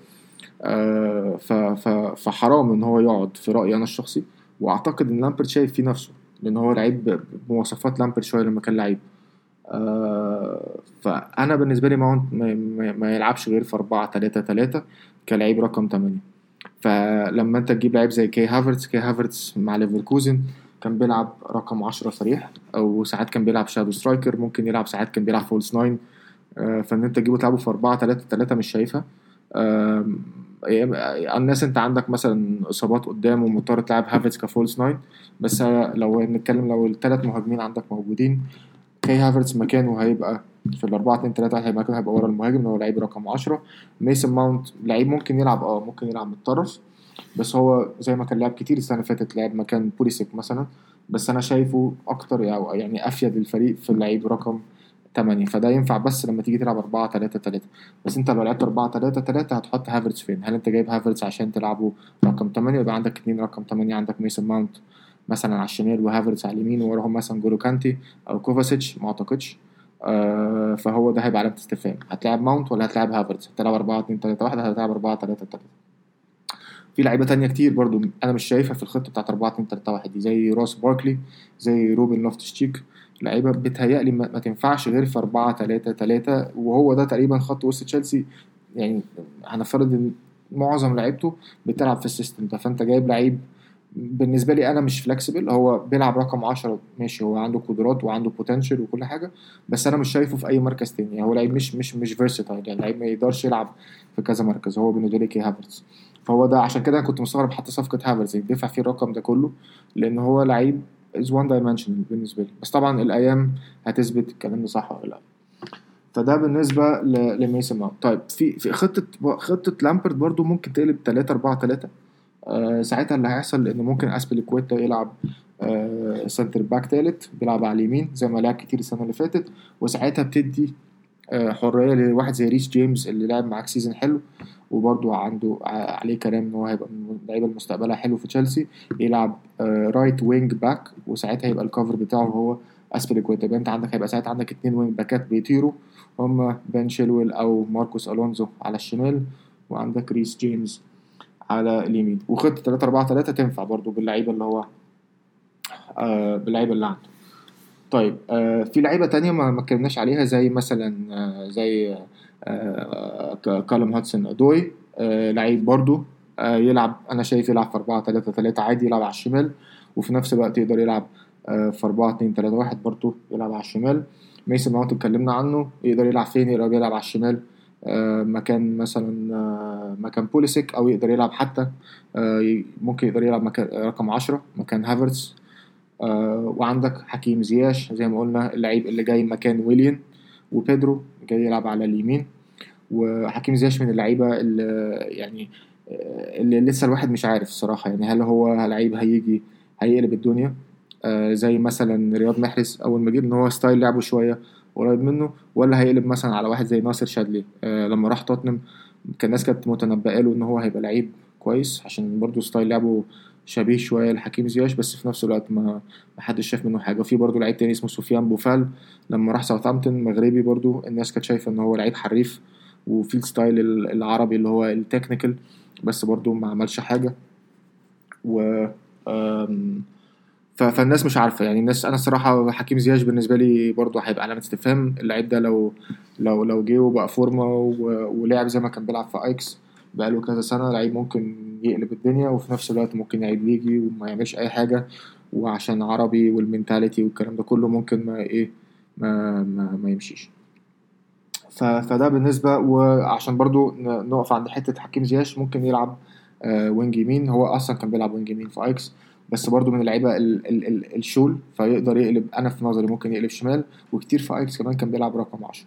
آه ف ف فحرام ان هو يقعد في رايي انا الشخصي، واعتقد ان لامبرد شايف في نفسه لان هو لعيب بمواصفات لامبرد شويه لما كان لعيب. آه فانا بالنسبه لي ماونت ما, ما, ما يلعبش غير في أربعة ثلاثة ثلاثة كلاعب رقم ثمانية. فلما انت تجيب لعيب زي كاي هافرتس كاي هافرتس مع ليفركوزن كان بيلعب رقم عشرة صريح، او ساعات كان بيلعب شادو سترايكر ممكن يلعب، ساعات كان بيلعب فولس تسعة. آه فان انت تجيبه تلعبه في أربعة ثلاثة ثلاثة مش شايفها. آه الناس انت عندك مثلا اصابات قدام ومضطر تلعب هافرتس كفولس تسعة، بس لو نتكلم لو الثلاث مهاجمين عندك موجودين، كاي هافرتس مكانه هيبقى في الأربعة اتنين تلاتة، هيبقى مكانه هيبقى ورا المهاجم، هو لعيب رقم عشرة. ميسن ماونت لعيب ممكن يلعب اه ممكن يلعب من الطرف، بس هو زي ما كان لعب كتير السنة فاتت لعب مكان بوليسيك مثلا، بس أنا شايفه أكتر يعني أفيد الفريق في اللعيب رقم تمانية. فده ينفع بس لما تيجي تلعب أربعة تلاتة تلاتة. بس أنت لو لعبت أربعة تلاتة تلاتة هتحط هافرتس فين؟ هل أنت جايب هافرتس عشان تلعبه رقم تمانية يبقى عندك اتنين رقم تمانية، عندك ميسن ماونت مثلا على الشمال وهافرتس على اليمين وراهم مثلا جولو كانتي او كوفاسيتش؟ ما اعتقدش. آه فهو ده هيبقى علامه استفهام، هتلعب ماونت ولا هتلعب هافرتس؟ هتلعب أربعة اتنين تلاتة واحد هتلعب أربعة ثلاثة ثلاثة. في لعيبه تانية كتير برضو انا مش شايفها في الخطه بتاعه أربعة اتنين تلاتة واحد دي، زي راس باركلي، زي روبن لوفتس تشيك، لعيبه بتهيألي ما تنفعش غير في أربعة ثلاثة ثلاثة، وهو ده تقريبا خط وسط تشيلسي. يعني هنفترض ان معظم لعيبته بتلعب في السيستم ده، فانت جايب لعيب بالنسبه لي انا مش فلكسبل، هو بيلعب رقم عشرة ماشي، هو عنده قدرات وعنده بوتنشال وكل حاجه، بس انا مش شايفه في اي مركز تاني. هو لعيب مش مش مش فيرساتايل، يعني لعيب ما يقدرش يلعب في كذا مركز، هو بالنسبه لي كي هافرتس. فهو ده عشان كده كنت مستغرب حتى صفقه هافرتس يدفع فيه الرقم ده كله، لان هو لعيب از وان دايمنشنال بالنسبه لي، بس طبعا الايام هتثبت الكلام ده صح ولا لا. فده بالنسبه لميسن ماونت. طيب في في خطه خطه لامبرد برده ممكن تقلب ثلاثة أربعة ثلاثة. آه ساعتها اللي هيحصل ان ممكن أسبليكويتا يلعب آه سنتر باك ثالث، بيلعب على اليمين زي ما لعب كتير السنه اللي فاتت، وساعتها بتدي آه حريه لواحد زي ريس جيمس اللي لعب معاك سيزن حلو، وبرده عنده عليه كلام ان هو هيبقى من اللعيبه المستقبلها حلو في تشيلسي، يلعب آه رايت وينج باك، وساعتها هيبقى الكفر بتاعه هو أسبليكويتا. يبقى انت عندك هيبقى ساعتها عندك اتنين وينج باكات بيطيروا، هم بن شيلويل او ماركوس الونزو على الشمال، وعندك ريس جيمس على اليمين. وخطه ثلاثة أربعة ثلاثة تنفع برضو باللعيبه اللي هو آه باللعيبه اللي عنده. طيب آه في لعيبه تانية ما اتكلمناش عليها، زي مثلا آه زي آه كالم هاتسون أدوي، آه لعيب برضو آه يلعب، انا شايف يلعب في أربعة ثلاثة ثلاثة عادي، يلعب على الشمال، وفي نفس الوقت يقدر يلعب آه في أربعة اتنين تلاتة واحد برضو يلعب على الشمال. ميسن ماونت اتكلمنا عنه، يقدر يلعب فين؟ يقدر يلعب على الشمال آه مكان مثلا آه مكان بوليسيك، او يقدر يلعب حتى آه ممكن يقدر يلعب مكان رقم عشرة مكان هافرتس. آه وعندك حكيم زياش زي ما قلنا اللعيب اللي جاي مكان ويليان وبيدرو، جاي يلعب على اليمين. وحكيم زياش من اللعيبه اللي يعني اللي لسه الواحد مش عارف الصراحه، يعني هل هو لعيب هيجي هيقلب الدنيا آه زي مثلا رياض محرز اول ما جه ان هو ستايل لعبه شويه قريب منه، ولا هيقلب مثلا على واحد زي ناصر شادلي آه لما راح توتنهام كان الناس كانت متنبئه له ان هو هيبقى لعيب كويس، عشان برضو ستايل لعبه شبيه شويه لحكيم زياش، بس في نفس الوقت ما حدش شاف منه حاجه. وفي برضو لعيب تاني اسمه سفيان بوفال لما راح ساوثهامبتون مغربي، برضو الناس كانت شايفه ان هو لعيب حريف وفي الستايل العربي اللي هو التكنيكال، بس برضو ما عملش حاجه. و فالناس مش عارفه، يعني الناس انا الصراحه حكيم زياش بالنسبه لي برضو هيبقى علامه استفهام. اللعيب ده لو لو لو جه وبقى فورمه ولعب زي ما كان بيلعب في ايكس بقى له كذا سنه، لعيب ممكن يقلب الدنيا، وفي نفس الوقت ممكن لعيب يجي وما يعملش اي حاجه، وعشان عربي والمنتاليتي والكلام ده كله ممكن ما ايه ما ما, ما يمشيش. فده بالنسبه. وعشان برضو نقف عند حته حكيم زياش، ممكن يلعب وينج يمين، هو اصلا كان بيلعب وينج يمين في ايكس، بس برضو من اللعيبه الشول، فيقدر يقلب، انا في نظري ممكن يقلب شمال، وكتير في ايكس كمان كان بيلعب رقم عشرة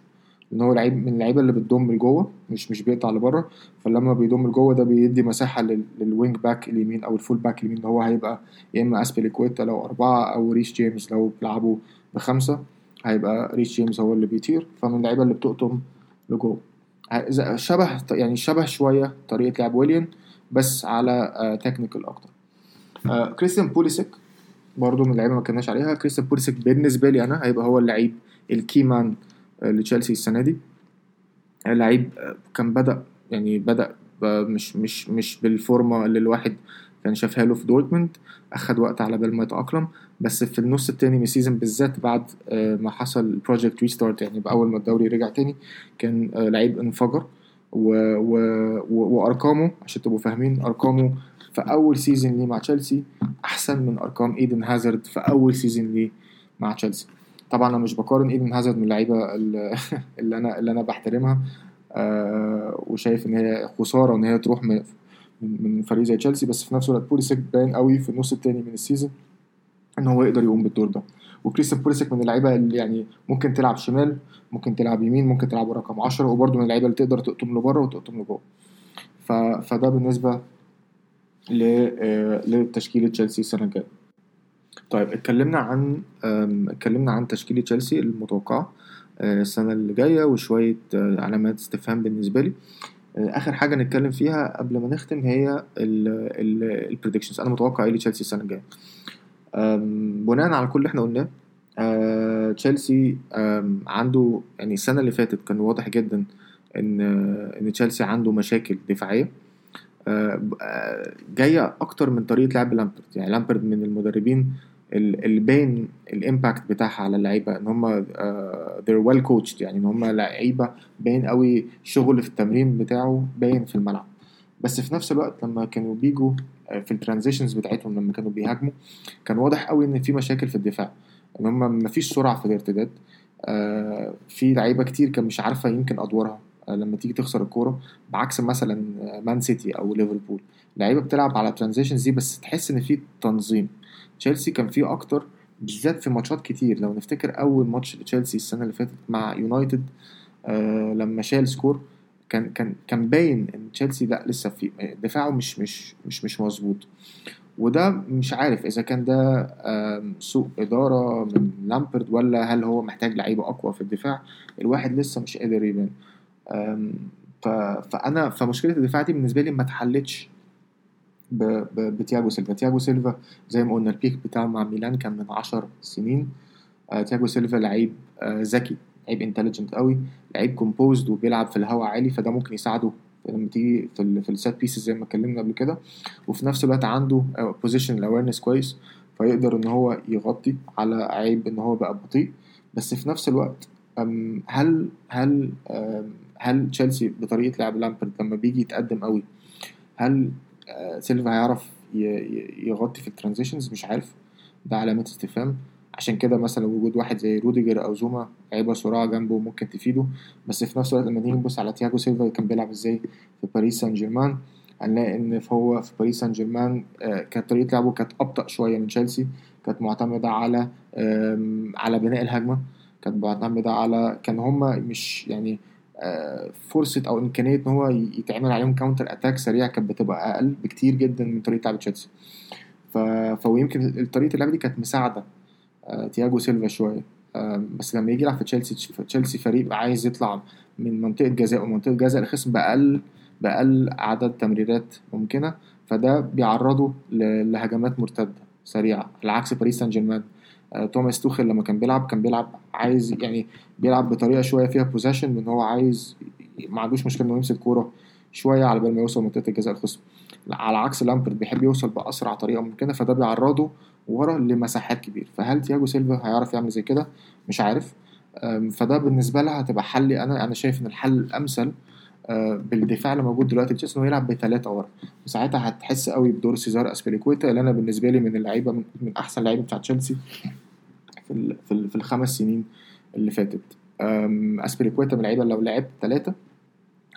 ان هو لعيب من اللعيبه اللي بتضم لجوه، مش مش بيقطع لبره، فلما بيضم لجوه ده بيدي مساحه للوينج باك اليمين او الفول باك اليمين، هو هيبقى يا اما اسبليكويتا لو أربعة او ريس جيمس لو بيلعبوا بخمسة، هيبقى ريس جيمس هو اللي بيطير، فمن اللعيبه اللي بتقطم لجوه. شبه يعني شبه شويه طريقه لعب ويليان بس على تكنيكال اكتر. كريستيان بوليسيك برضو من اللعيبه ما كناش عليها. كريستيان بوليسيك بالنسبه لي انا هيبقى هو اللعيب الكيمان لتشيلسي السنه دي. اللعيب كان بدا يعني بدا مش مش مش بالفورمه اللي الواحد كان شافها له في دورتموند، اخد وقت على بال ما يتاقلم، بس في النص الثاني من السيزون بالذات بعد ما حصل البروجكت ريستارت يعني باول ما الدوري رجع تاني كان لعيب انفجر و... و... وارقامه عشان تبقوا فاهمين ارقامه في اول سيزون ليه مع تشيلسي احسن من ارقام ايدن هازارد في اول سيزون ليه مع تشيلسي. طبعا انا مش بقارن ايدن هازارد من اللعيبه اللي انا اللي انا بحترمها آه وشايف ان هي خساره ان هي تروح من من فريق زي تشيلسي، بس في نفس الوقت بوليسيك باين قوي في النص الثاني من السيزون ان هو يقدر يقوم بالدور ده. وكريستيان بوليسيك من اللعيبه اللي يعني ممكن تلعب شمال، ممكن تلعب يمين، ممكن تلعب رقم عشرة، وبرده من اللعيبه اللي تقدر تقطم له بره وتقطم له جوه. ف... فده بالنسبه ل لتشكيله تشيلسي السنه الجايه. طيب اتكلمنا عن اتكلمنا عن تشكيله تشيلسي المتوقعه السنه اللي جايه وشويه علامات استفهام بالنسبه لي. اخر حاجه نتكلم فيها قبل ما نختم هي البريدكشنز، انا متوقع ايه لتشيلسي السنه الجايه. بناء على كل اللي احنا قلناه تشيلسي عنده يعني السنه اللي فاتت كان واضح جدا ان ان تشيلسي عنده مشاكل دفاعيه جايه اكتر من طريقه لعب لامبرد. يعني لامبرد من المدربين اللي باين الامباكت بتاعها على اللعيبه ان هم they're well coached، يعني ان هم لعيبه باين قوي شغل في التمرين بتاعه باين في الملعب، بس في نفس الوقت لما كانوا بيجوا في الترانزيشنز بتاعتهم لما كانوا بيهاجموا كان واضح قوي ان في مشاكل في الدفاع، ان هم مفيش سرعه في الارتداد، في لعيبه كتير كان مش عارفه يمكن ادوارها لما تيجي تخسر الكوره، بعكس مثلا مان سيتي او ليفربول لعيبه بتلعب على ترانزيشنز دي بس تحس ان في تنظيم. تشيلسي كان فيه اكتر بالذات في ماتشات كتير. لو نفتكر اول ماتش تشيلسي السنه اللي فاتت مع يونايتد آه لما شال سكور كان كان كان باين ان تشيلسي لا لسه في دفاعه مش مش مش مش مظبوط، وده مش عارف اذا كان ده آه سوء اداره من لامبرد ولا هل هو محتاج لعيبه اقوى في الدفاع. الواحد لسه مش قادر يبان آه فانا فمشكله الدفاع دي بالنسبه لي ما اتحلتش بتياجو سيلفا. تياجو سيلفا زي ما قلنا البيك بتاعه مع ميلان كان من عشر سنين. آه تياجو سيلفا لعيب ذكي، آه لعيب انتليجنت قوي، لعيب كومبوزد وبيلعب في الهواء عالي، فده ممكن يساعده لما تيجي في في السات بيسز زي ما اتكلمنا قبل كده، وفي نفس الوقت عنده بوزيشن اويرنس كويس فيقدر ان هو يغطي على عيب ان هو بقى بطيء. بس في نفس الوقت هل هل هل تشيلسي بطريقه لعب لامبرد لما بيجي يتقدم قوي هل سيلفا هيعرف يغطي في الترانزيشنز؟ مش عارف، ده علامة استفهام. عشان كده مثلا وجود واحد زي روديجر او زوما لعيبه سرعه جنبه ممكن تفيده، بس في نفس الوقت لما نيجي نبص على تياجو سيلفا كان بيلعب ازاي في باريس سان جيرمان هنلاقي ان هو في باريس سان جيرمان كانت طريقه لعبه كانت ابطا شويه من تشيلسي، كانت معتمده على على بناء الهجمه، كانت معتمده على كان هما مش يعني فرصه او امكانيه ان هو يتعمل عليهم كاونتر اتاك سريع كانت بتبقى اقل بكتير جدا من طريقه لعب تشيلسي. ف فيمكن طريقه اللعب دي كانت مساعده تياجو سيلفا شويه، بس لما يجي يلعب في تشيلسي تشيلسي فريق عايز يطلع من منطقه جزاء ومنطقه جزاء الخصم باقل باقل عدد تمريرات ممكنه، فده بيعرضه لهجمات مرتده سريعه على عكس باريس سان جيرمان. توماس توخيل لما كان بيلعب كان بيلعب عايز يعني بيلعب بطريقه شويه فيها بوزيشن من هو عايز ما عندوش مشكله انه يمسك الكوره شويه على بال ما يوصل منطقه الجزاء الخصم، على عكس لامبرد بيحب يوصل باسرع طريقه ممكنه فده بيعرضه ورا لمساحات كبيره. فهل تياجو سيلفا هيعرف يعمل زي كده؟ مش عارف. فده بالنسبه لها هتبقى حل. انا انا شايف ان الحل الامثل بالدفاع اللي موجود دلوقتي تشيلسي انه يلعب بثلاثه ورا، وساعتها هتحس قوي بدور سيزار اسبليكويتا اللي انا بالنسبه لي من اللعيبه من احسن لعيبه بتاع تشيلسي في في الخمس سنين اللي فاتت. اسبليكويتا من اللعيبه لو لعب ثلاثه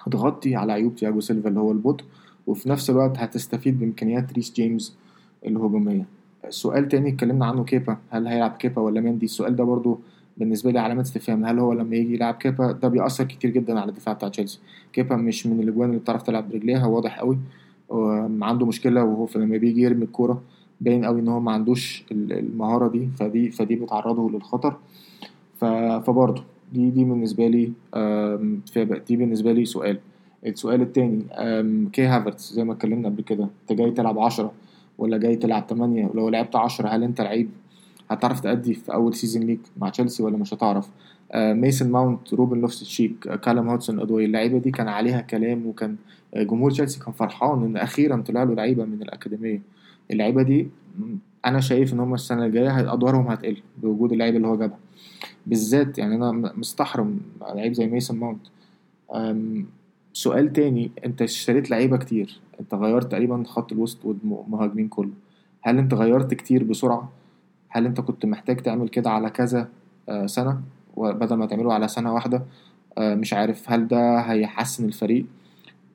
هتغطي على عيوب تياجو سيلفا اللي هو البطء، وفي نفس الوقت هتستفيد بامكانيات ريس جيمس الهجوميه. سؤال تاني اتكلمنا عنه كيبا، هل هيلعب كيبا ولا مندي؟ السؤال ده برضو بالنسبه لي علامات استفهام. هل هو لما يجي يلعب كيبا ده بيأثر كتير جدا على الدفاع بتاع تشيلسي؟ كيبا مش من الاجوان اللي بتعرف تلعب برجليها، واضح قوي عنده مشكله، وهو لما بيجي يرمي الكوره باين قوي ان هو ما عندوش المهاره دي، فدي فدي بتعرضه للخطر. فبرضه دي دي بالنسبه لي دي بالنسبه لي سؤال. السؤال الثاني كي هافرتس زي ما اتكلمنا قبل كده، انت جاي تلعب عشرة ولا جاي تلعب ثمانية؟ ولو لعبت عشرة هل انت لعيب هتعرف تأدي في اول سيزن ليك مع تشيلسي ولا مش هتعرف؟ ميسن ماونت، روبن لوفتشيك، كالام هاتسون أودوي، اللعيبه دي كان عليها كلام، وكان جمهور تشيلسي كان فرحان ان اخيرا طلع له لعيبه من الاكاديميه. اللعيبه دي انا شايف ان هم السنه الجايه ادوارهم هتقل بوجود اللعيبه اللي هو جابها بالذات. يعني انا مستحرم لعيب زي ميسن ماونت. سؤال تاني، انت اشتريت لعيبه كتير، انت غيرت تقريبا خط الوسط والمهاجمين كله، هل انت غيرت كتير بسرعه؟ هل انت كنت محتاج تعمل كده على كذا سنه وبدل ما تعمله على سنه واحده؟ مش عارف هل ده هيحسن الفريق؟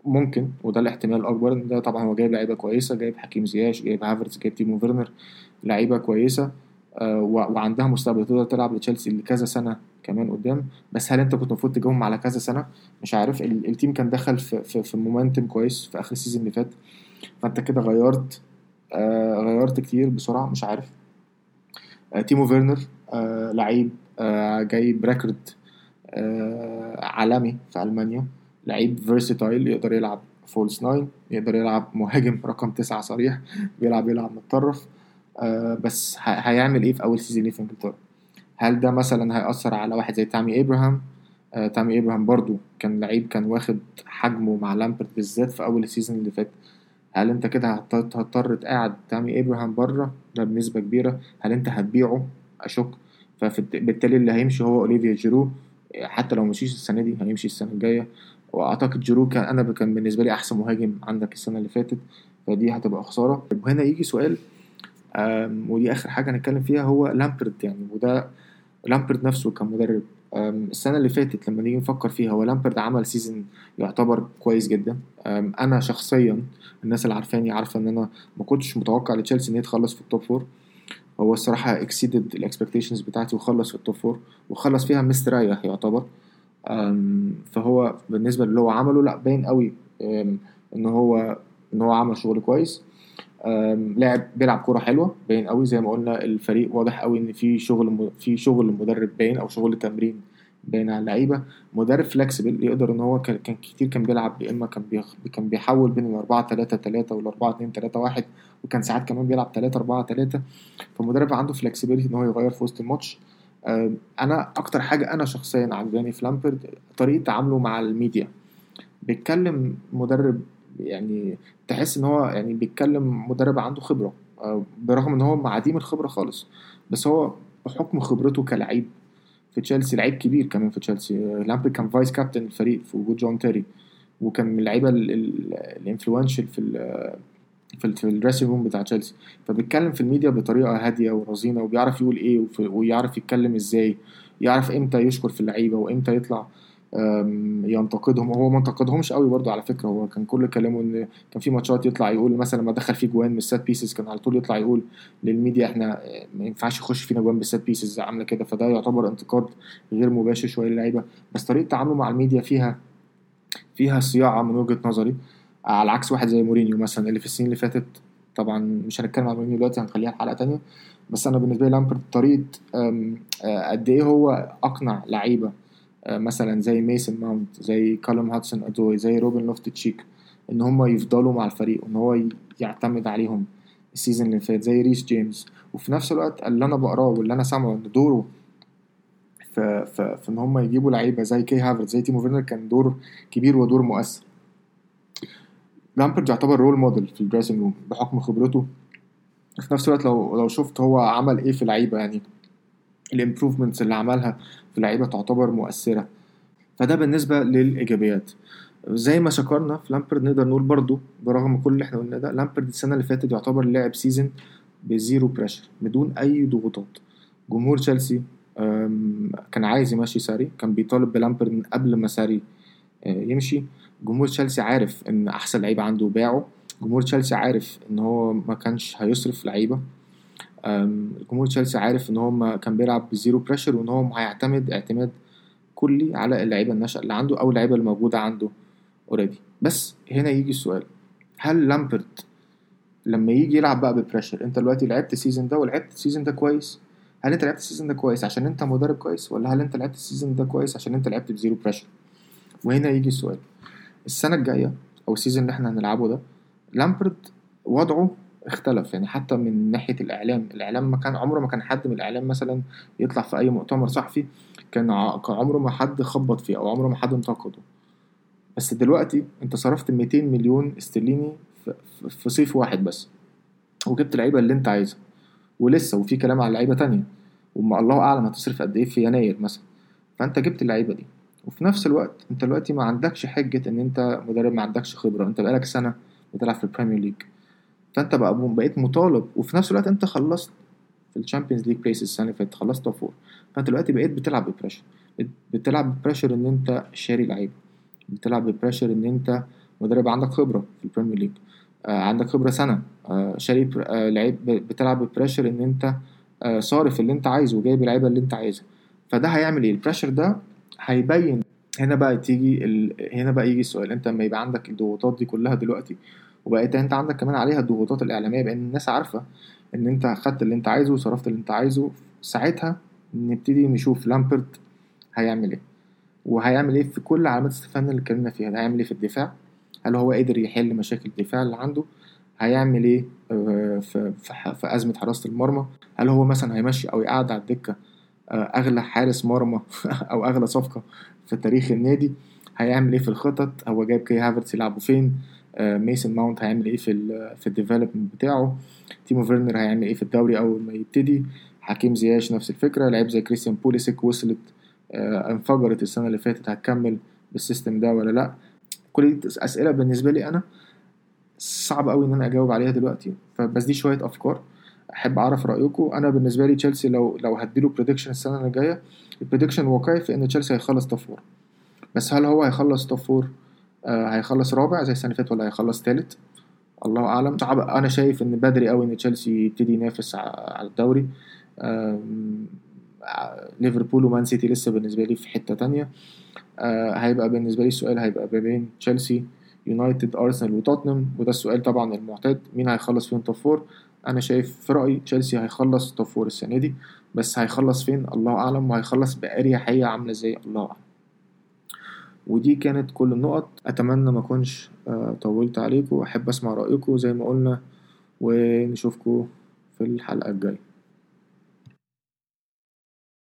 ممكن، وده الاحتمال الاكبر. ده طبعا هو جايب لعيبه كويسه، جايب حكيم زياش، جايب هافرتس، جايب تيمو فيرنر، لعيبه كويسه وعندها مستقبل تقدر تلعب لتشيلسي لكذا سنه كمان قدام. بس هل انت كنت المفروض تجاوبهم على كذا سنه؟ مش عارف. التيم كان دخل في في, في مومنتم كويس في اخر السيزون اللي فات، فانت كده غيرت آه غيرت كتير بسرعه. مش عارف آه تيمو فيرنر آه لعيب آه جايب ريكورد آه عالمي في المانيا، لعيب فيرساتايل، يقدر يلعب فولس ناين، يقدر يلعب مهاجم رقم تسعة صريح، بيلعب يلعب متطرف. آه بس هيعمل ايه في اول سيزون ليه في انجلترا؟ هل ده مثلا هيأثر على واحد زي تامي ابراهام؟ آه تامي ابراهام برضو كان لعيب كان واخد حجمه مع لامبرت بالذات في اول السيزون اللي فات. هل انت كده هتضطر تقعد تامي ابراهام بره؟ ده بنسبه كبيره. هل انت هتبيعه؟ اشك. فبالتالي اللي هيمشي هو اوليفيا جيرو، حتى لو مشيش السنه دي هيمشي السنه الجايه. واعتقد جيرو كان انا كان بالنسبه لي احسن مهاجم عندك السنه اللي فاتت، فدي هتبقى خساره. وهنا يجي سؤال ودي اخر حاجه هنتكلم فيها، هو لامبرت. يعني وده لامبرت نفسه كمدرب السنه اللي فاتت لما نيجي نفكر فيها، هو لامبرت عمل سيزن يعتبر كويس جدا. انا شخصيا الناس اللي عارفاني عارفه ان انا ما كنتش متوقع لتشيلسي ان هي تخلص في التوب فور. هو الصراحه اكسيدد الاكسبكتيشنز بتاعتي وخلص في التوب فور، وخلص فيها مستريح يعتبر. فهو بالنسبه اللي هو عمله لا باين قوي ان هو ان هو عمل شغل كويس، لاعب بيلعب كرة حلوه باين قوي. زي ما قلنا الفريق واضح قوي ان في شغل في شغل المدرب باين، او شغل التمرين باين على اللعيبه. مدرب فلكسبل يقدر ان هو كان كتير كان بيلعب، يا اما كان كان بيحول بين الأربعة ثلاثة ثلاثة والأربعة اثنين ثلاثة واحد، وكان ساعات كمان بيلعب ثلاثة أربعة ثلاثة. فمدرب عنده فلكسبيليتي ان هو يغير في وسط الماتش. انا اكتر حاجه انا شخصيا عجباني في لامبرد طريقه تعامله مع الميديا. بيتكلم مدرب يعني تحس ان هو يعني بيتكلم مدرب عنده خبره، برغم ان هو عديم الخبره خالص، بس هو بحكم خبرته كلاعب في تشيلسي، لعيب كبير كمان في تشيلسي. لامبرد كان فايس كابتن الفريق في وجود جون تيري، وكان من اللعيبه الانفلونشال في في في الدريسنج روم بتاع تشيلسي. فبيتكلم في الميديا بطريقه هاديه ورزينه، وبيعرف يقول ايه ويعرف يتكلم ازاي، يعرف امتى يشكر في اللعيبه وامتى يطلع ينتقدهم. وهو ما انتقدهمش قوي برضو على فكره، هو كان كل كلامه ان كان في ماتشات يطلع يقول مثلا ما دخل فيه جوان من السات بيسز، كان على طول يطلع يقول للميديا احنا ما ينفعش يخش فينا جوان بالسات بيسز، عامله كده. فده يعتبر انتقاد غير مباشر شويه للعيبه، بس طريقه تعامله مع الميديا فيها فيها صياعه من وجهه نظري، على عكس واحد زي مورينيو مثلا اللي في السنين اللي فاتت. طبعا مش هنتكلم عن مورينيو دلوقتي، هنخليها في حلقه تانية. بس انا بالنسبه لي لامبرد طريقه قد ايه هو اقنع لعيبه مثلا زي ميسن ماونت، زي كالوم هاتسون أدوي، زي روبن لوفتشيك ان هم يفضلوا مع الفريق وان هو يعتمد عليهم السيزون اللي فات، زي ريس جيمس. وفي نفس الوقت اللي انا بقراه واللي انا سامعه ان دوره في في ان هم يجيبوا لعيبه زي كي هافرتس، زي تيمو فيرنر، كان دور كبير ودور مؤثر. لامبرد يعتبر رول موديل في الدريسنج روم بحكم خبرته. في نفس الوقت لو لو شفت هو عمل ايه في لعيبه، يعني الامبروفمنتس اللي عملها في لعيبه تعتبر مؤثره. فده بالنسبه للايجابيات. زي ما شكرنا في لامبرد نقدر نقول برضو برغم كل اللي احنا قلنا ده، لامبرد السنه اللي فاتت يعتبر لعب سيزن بزيرو بريشر، بدون اي ضغوطات. جمهور تشيلسي كان عايز يمشي ساري، كان بيطالب بلامبرد من قبل ما ساري يمشي. جمهور تشيلسي عارف ان احسن لعيبه عنده باعه، جمهور تشيلسي عارف ان هو ما كانش هيصرف لعيبه، جمهور تشيلسي عارف ان هو كان بيلعب بزيرو بريشر، وان هو هيعتمد اعتماد كلي على اللعيبه الناشئه اللي عنده او اللعيبه الموجوده عنده اوريدي. بس هنا يجي السؤال، هل لامبرد لما يجي يلعب بقى ببريشر، انت دلوقتي لعبت السيزون ده ولعبت السيزون ده كويس، هل انت لعبت السيزون ده كويس عشان انت مدرب كويس، ولا هل انت لعبت السيزون ده كويس عشان انت لعبت بزيرو بريشر؟ وهنا يجي السؤال، السنه الجايه او السيزون اللي احنا هنلعبه ده لامبرد وضعه اختلف، يعني حتى من ناحيه الاعلام الاعلام ما كان عمره ما كان حد من الاعلام مثلا يطلع في اي مؤتمر صحفي كان عمره ما حد خبط فيه او عمره ما حد انتقده. بس دلوقتي انت صرفت مئتين مليون استرليني في صيف واحد بس، وجبت لعيبه اللي انت عايزها، ولسه وفي كلام على لعيبه تانية، وما الله اعلم هتصرف قد ايه في يناير مثلا. فانت جبت اللعيبه دي، وفي نفس الوقت انت دلوقتي ما عندكش حجه ان انت مدرب ما عندكش خبره، انت بقالك سنه بتلعب في البريمير ليج، فانت بقى بقيت مطالب، وفي نفس الوقت انت خلصت في الشامبيونز ليج بلايس السنه اللي فاتت، خلصت توب فور، فانت دلوقتي بقيت بتلعب بريشر، بتلعب بريشر ان انت شاري لعيبه، بتلعب بريشر ان انت مدرب عندك خبره في البريمير ليج، آه عندك خبره سنه، آه شاري آه لعيب، بتلعب بريشر ان انت آه صارف اللي انت عايزه وجايب اللعيبه اللي انت عايزها. فده هيعمل ايه البريشر ده؟ هيبين. هنا بقى تيجي ال... هنا بقى يجي السؤال، انت لما يبقى عندك الضغوطات دي كلها دلوقتي، وبقيت انت عندك كمان عليها الضغوطات الاعلاميه، بان الناس عارفه ان انت خدت اللي انت عايزه وصرفت اللي انت عايزه، ساعتها نبتدي نشوف لامبرد هيعمل ايه، وهيعمل ايه في كل علامات استفهام اللي اتكلمنا فيها. هيعمل ايه في الدفاع؟ هل هو قادر يحل مشاكل الدفاع اللي عنده؟ هيعمل ايه في في ازمه حراسه المرمى؟ هل هو مثلا هيمشي او يقعد على الدكه اغلى حارس مرمى او اغلى صفقه في تاريخ النادي؟ هيعمل ايه في الخطط؟ هو جايب كي هافرتس يلعبوا فين؟ ميسن ماونت هيعمل ايه في في الديفلوبمنت بتاعه؟ تيمو فيرنر هيعمل ايه في الدوري اول ما يبتدي؟ حكيم زياش نفس الفكره، لعيب زي كريستيان بوليسيك وصلت انفجرت السنه اللي فاتت، هتكمل بالسيستم ده ولا لا؟ كل دي اسئله بالنسبه لي انا صعب قوي ان انا اجاوب عليها دلوقتي، فبس دي شويه افكار احب اعرف رايكم. انا بالنسبه لي تشيلسي لو لو هديله بريدكشن السنه اللي جايه، البريدكشن واقعي في ان تشيلسي هيخلص توب فور، بس هل هو هيخلص توب فور آه هيخلص رابع زي السنه اللي فاتت، ولا هيخلص ثالث؟ الله اعلم. صعب، انا شايف ان بدري قوي ان تشيلسي يبتدي ينافس على الدوري. ليفربول ومان سيتي لسه بالنسبه لي في حته تانية. آه هيبقى بالنسبه لي السؤال هيبقى بين تشيلسي، يونايتد، ارسنال وتوتنهام، وده السؤال طبعا المعتاد، مين هيخلص فيهم توب فور؟ انا شايف في رايي تشيلسي هيخلص توب فور السنه دي، بس هيخلص فين الله اعلم، وهيخلص باريحيه عامله زي الله اعلم. ودي كانت كل النقط، اتمنى ما اكونش طولت عليكم، احب اسمع رايكم زي ما قلنا، ونشوفكم في الحلقه الجايه.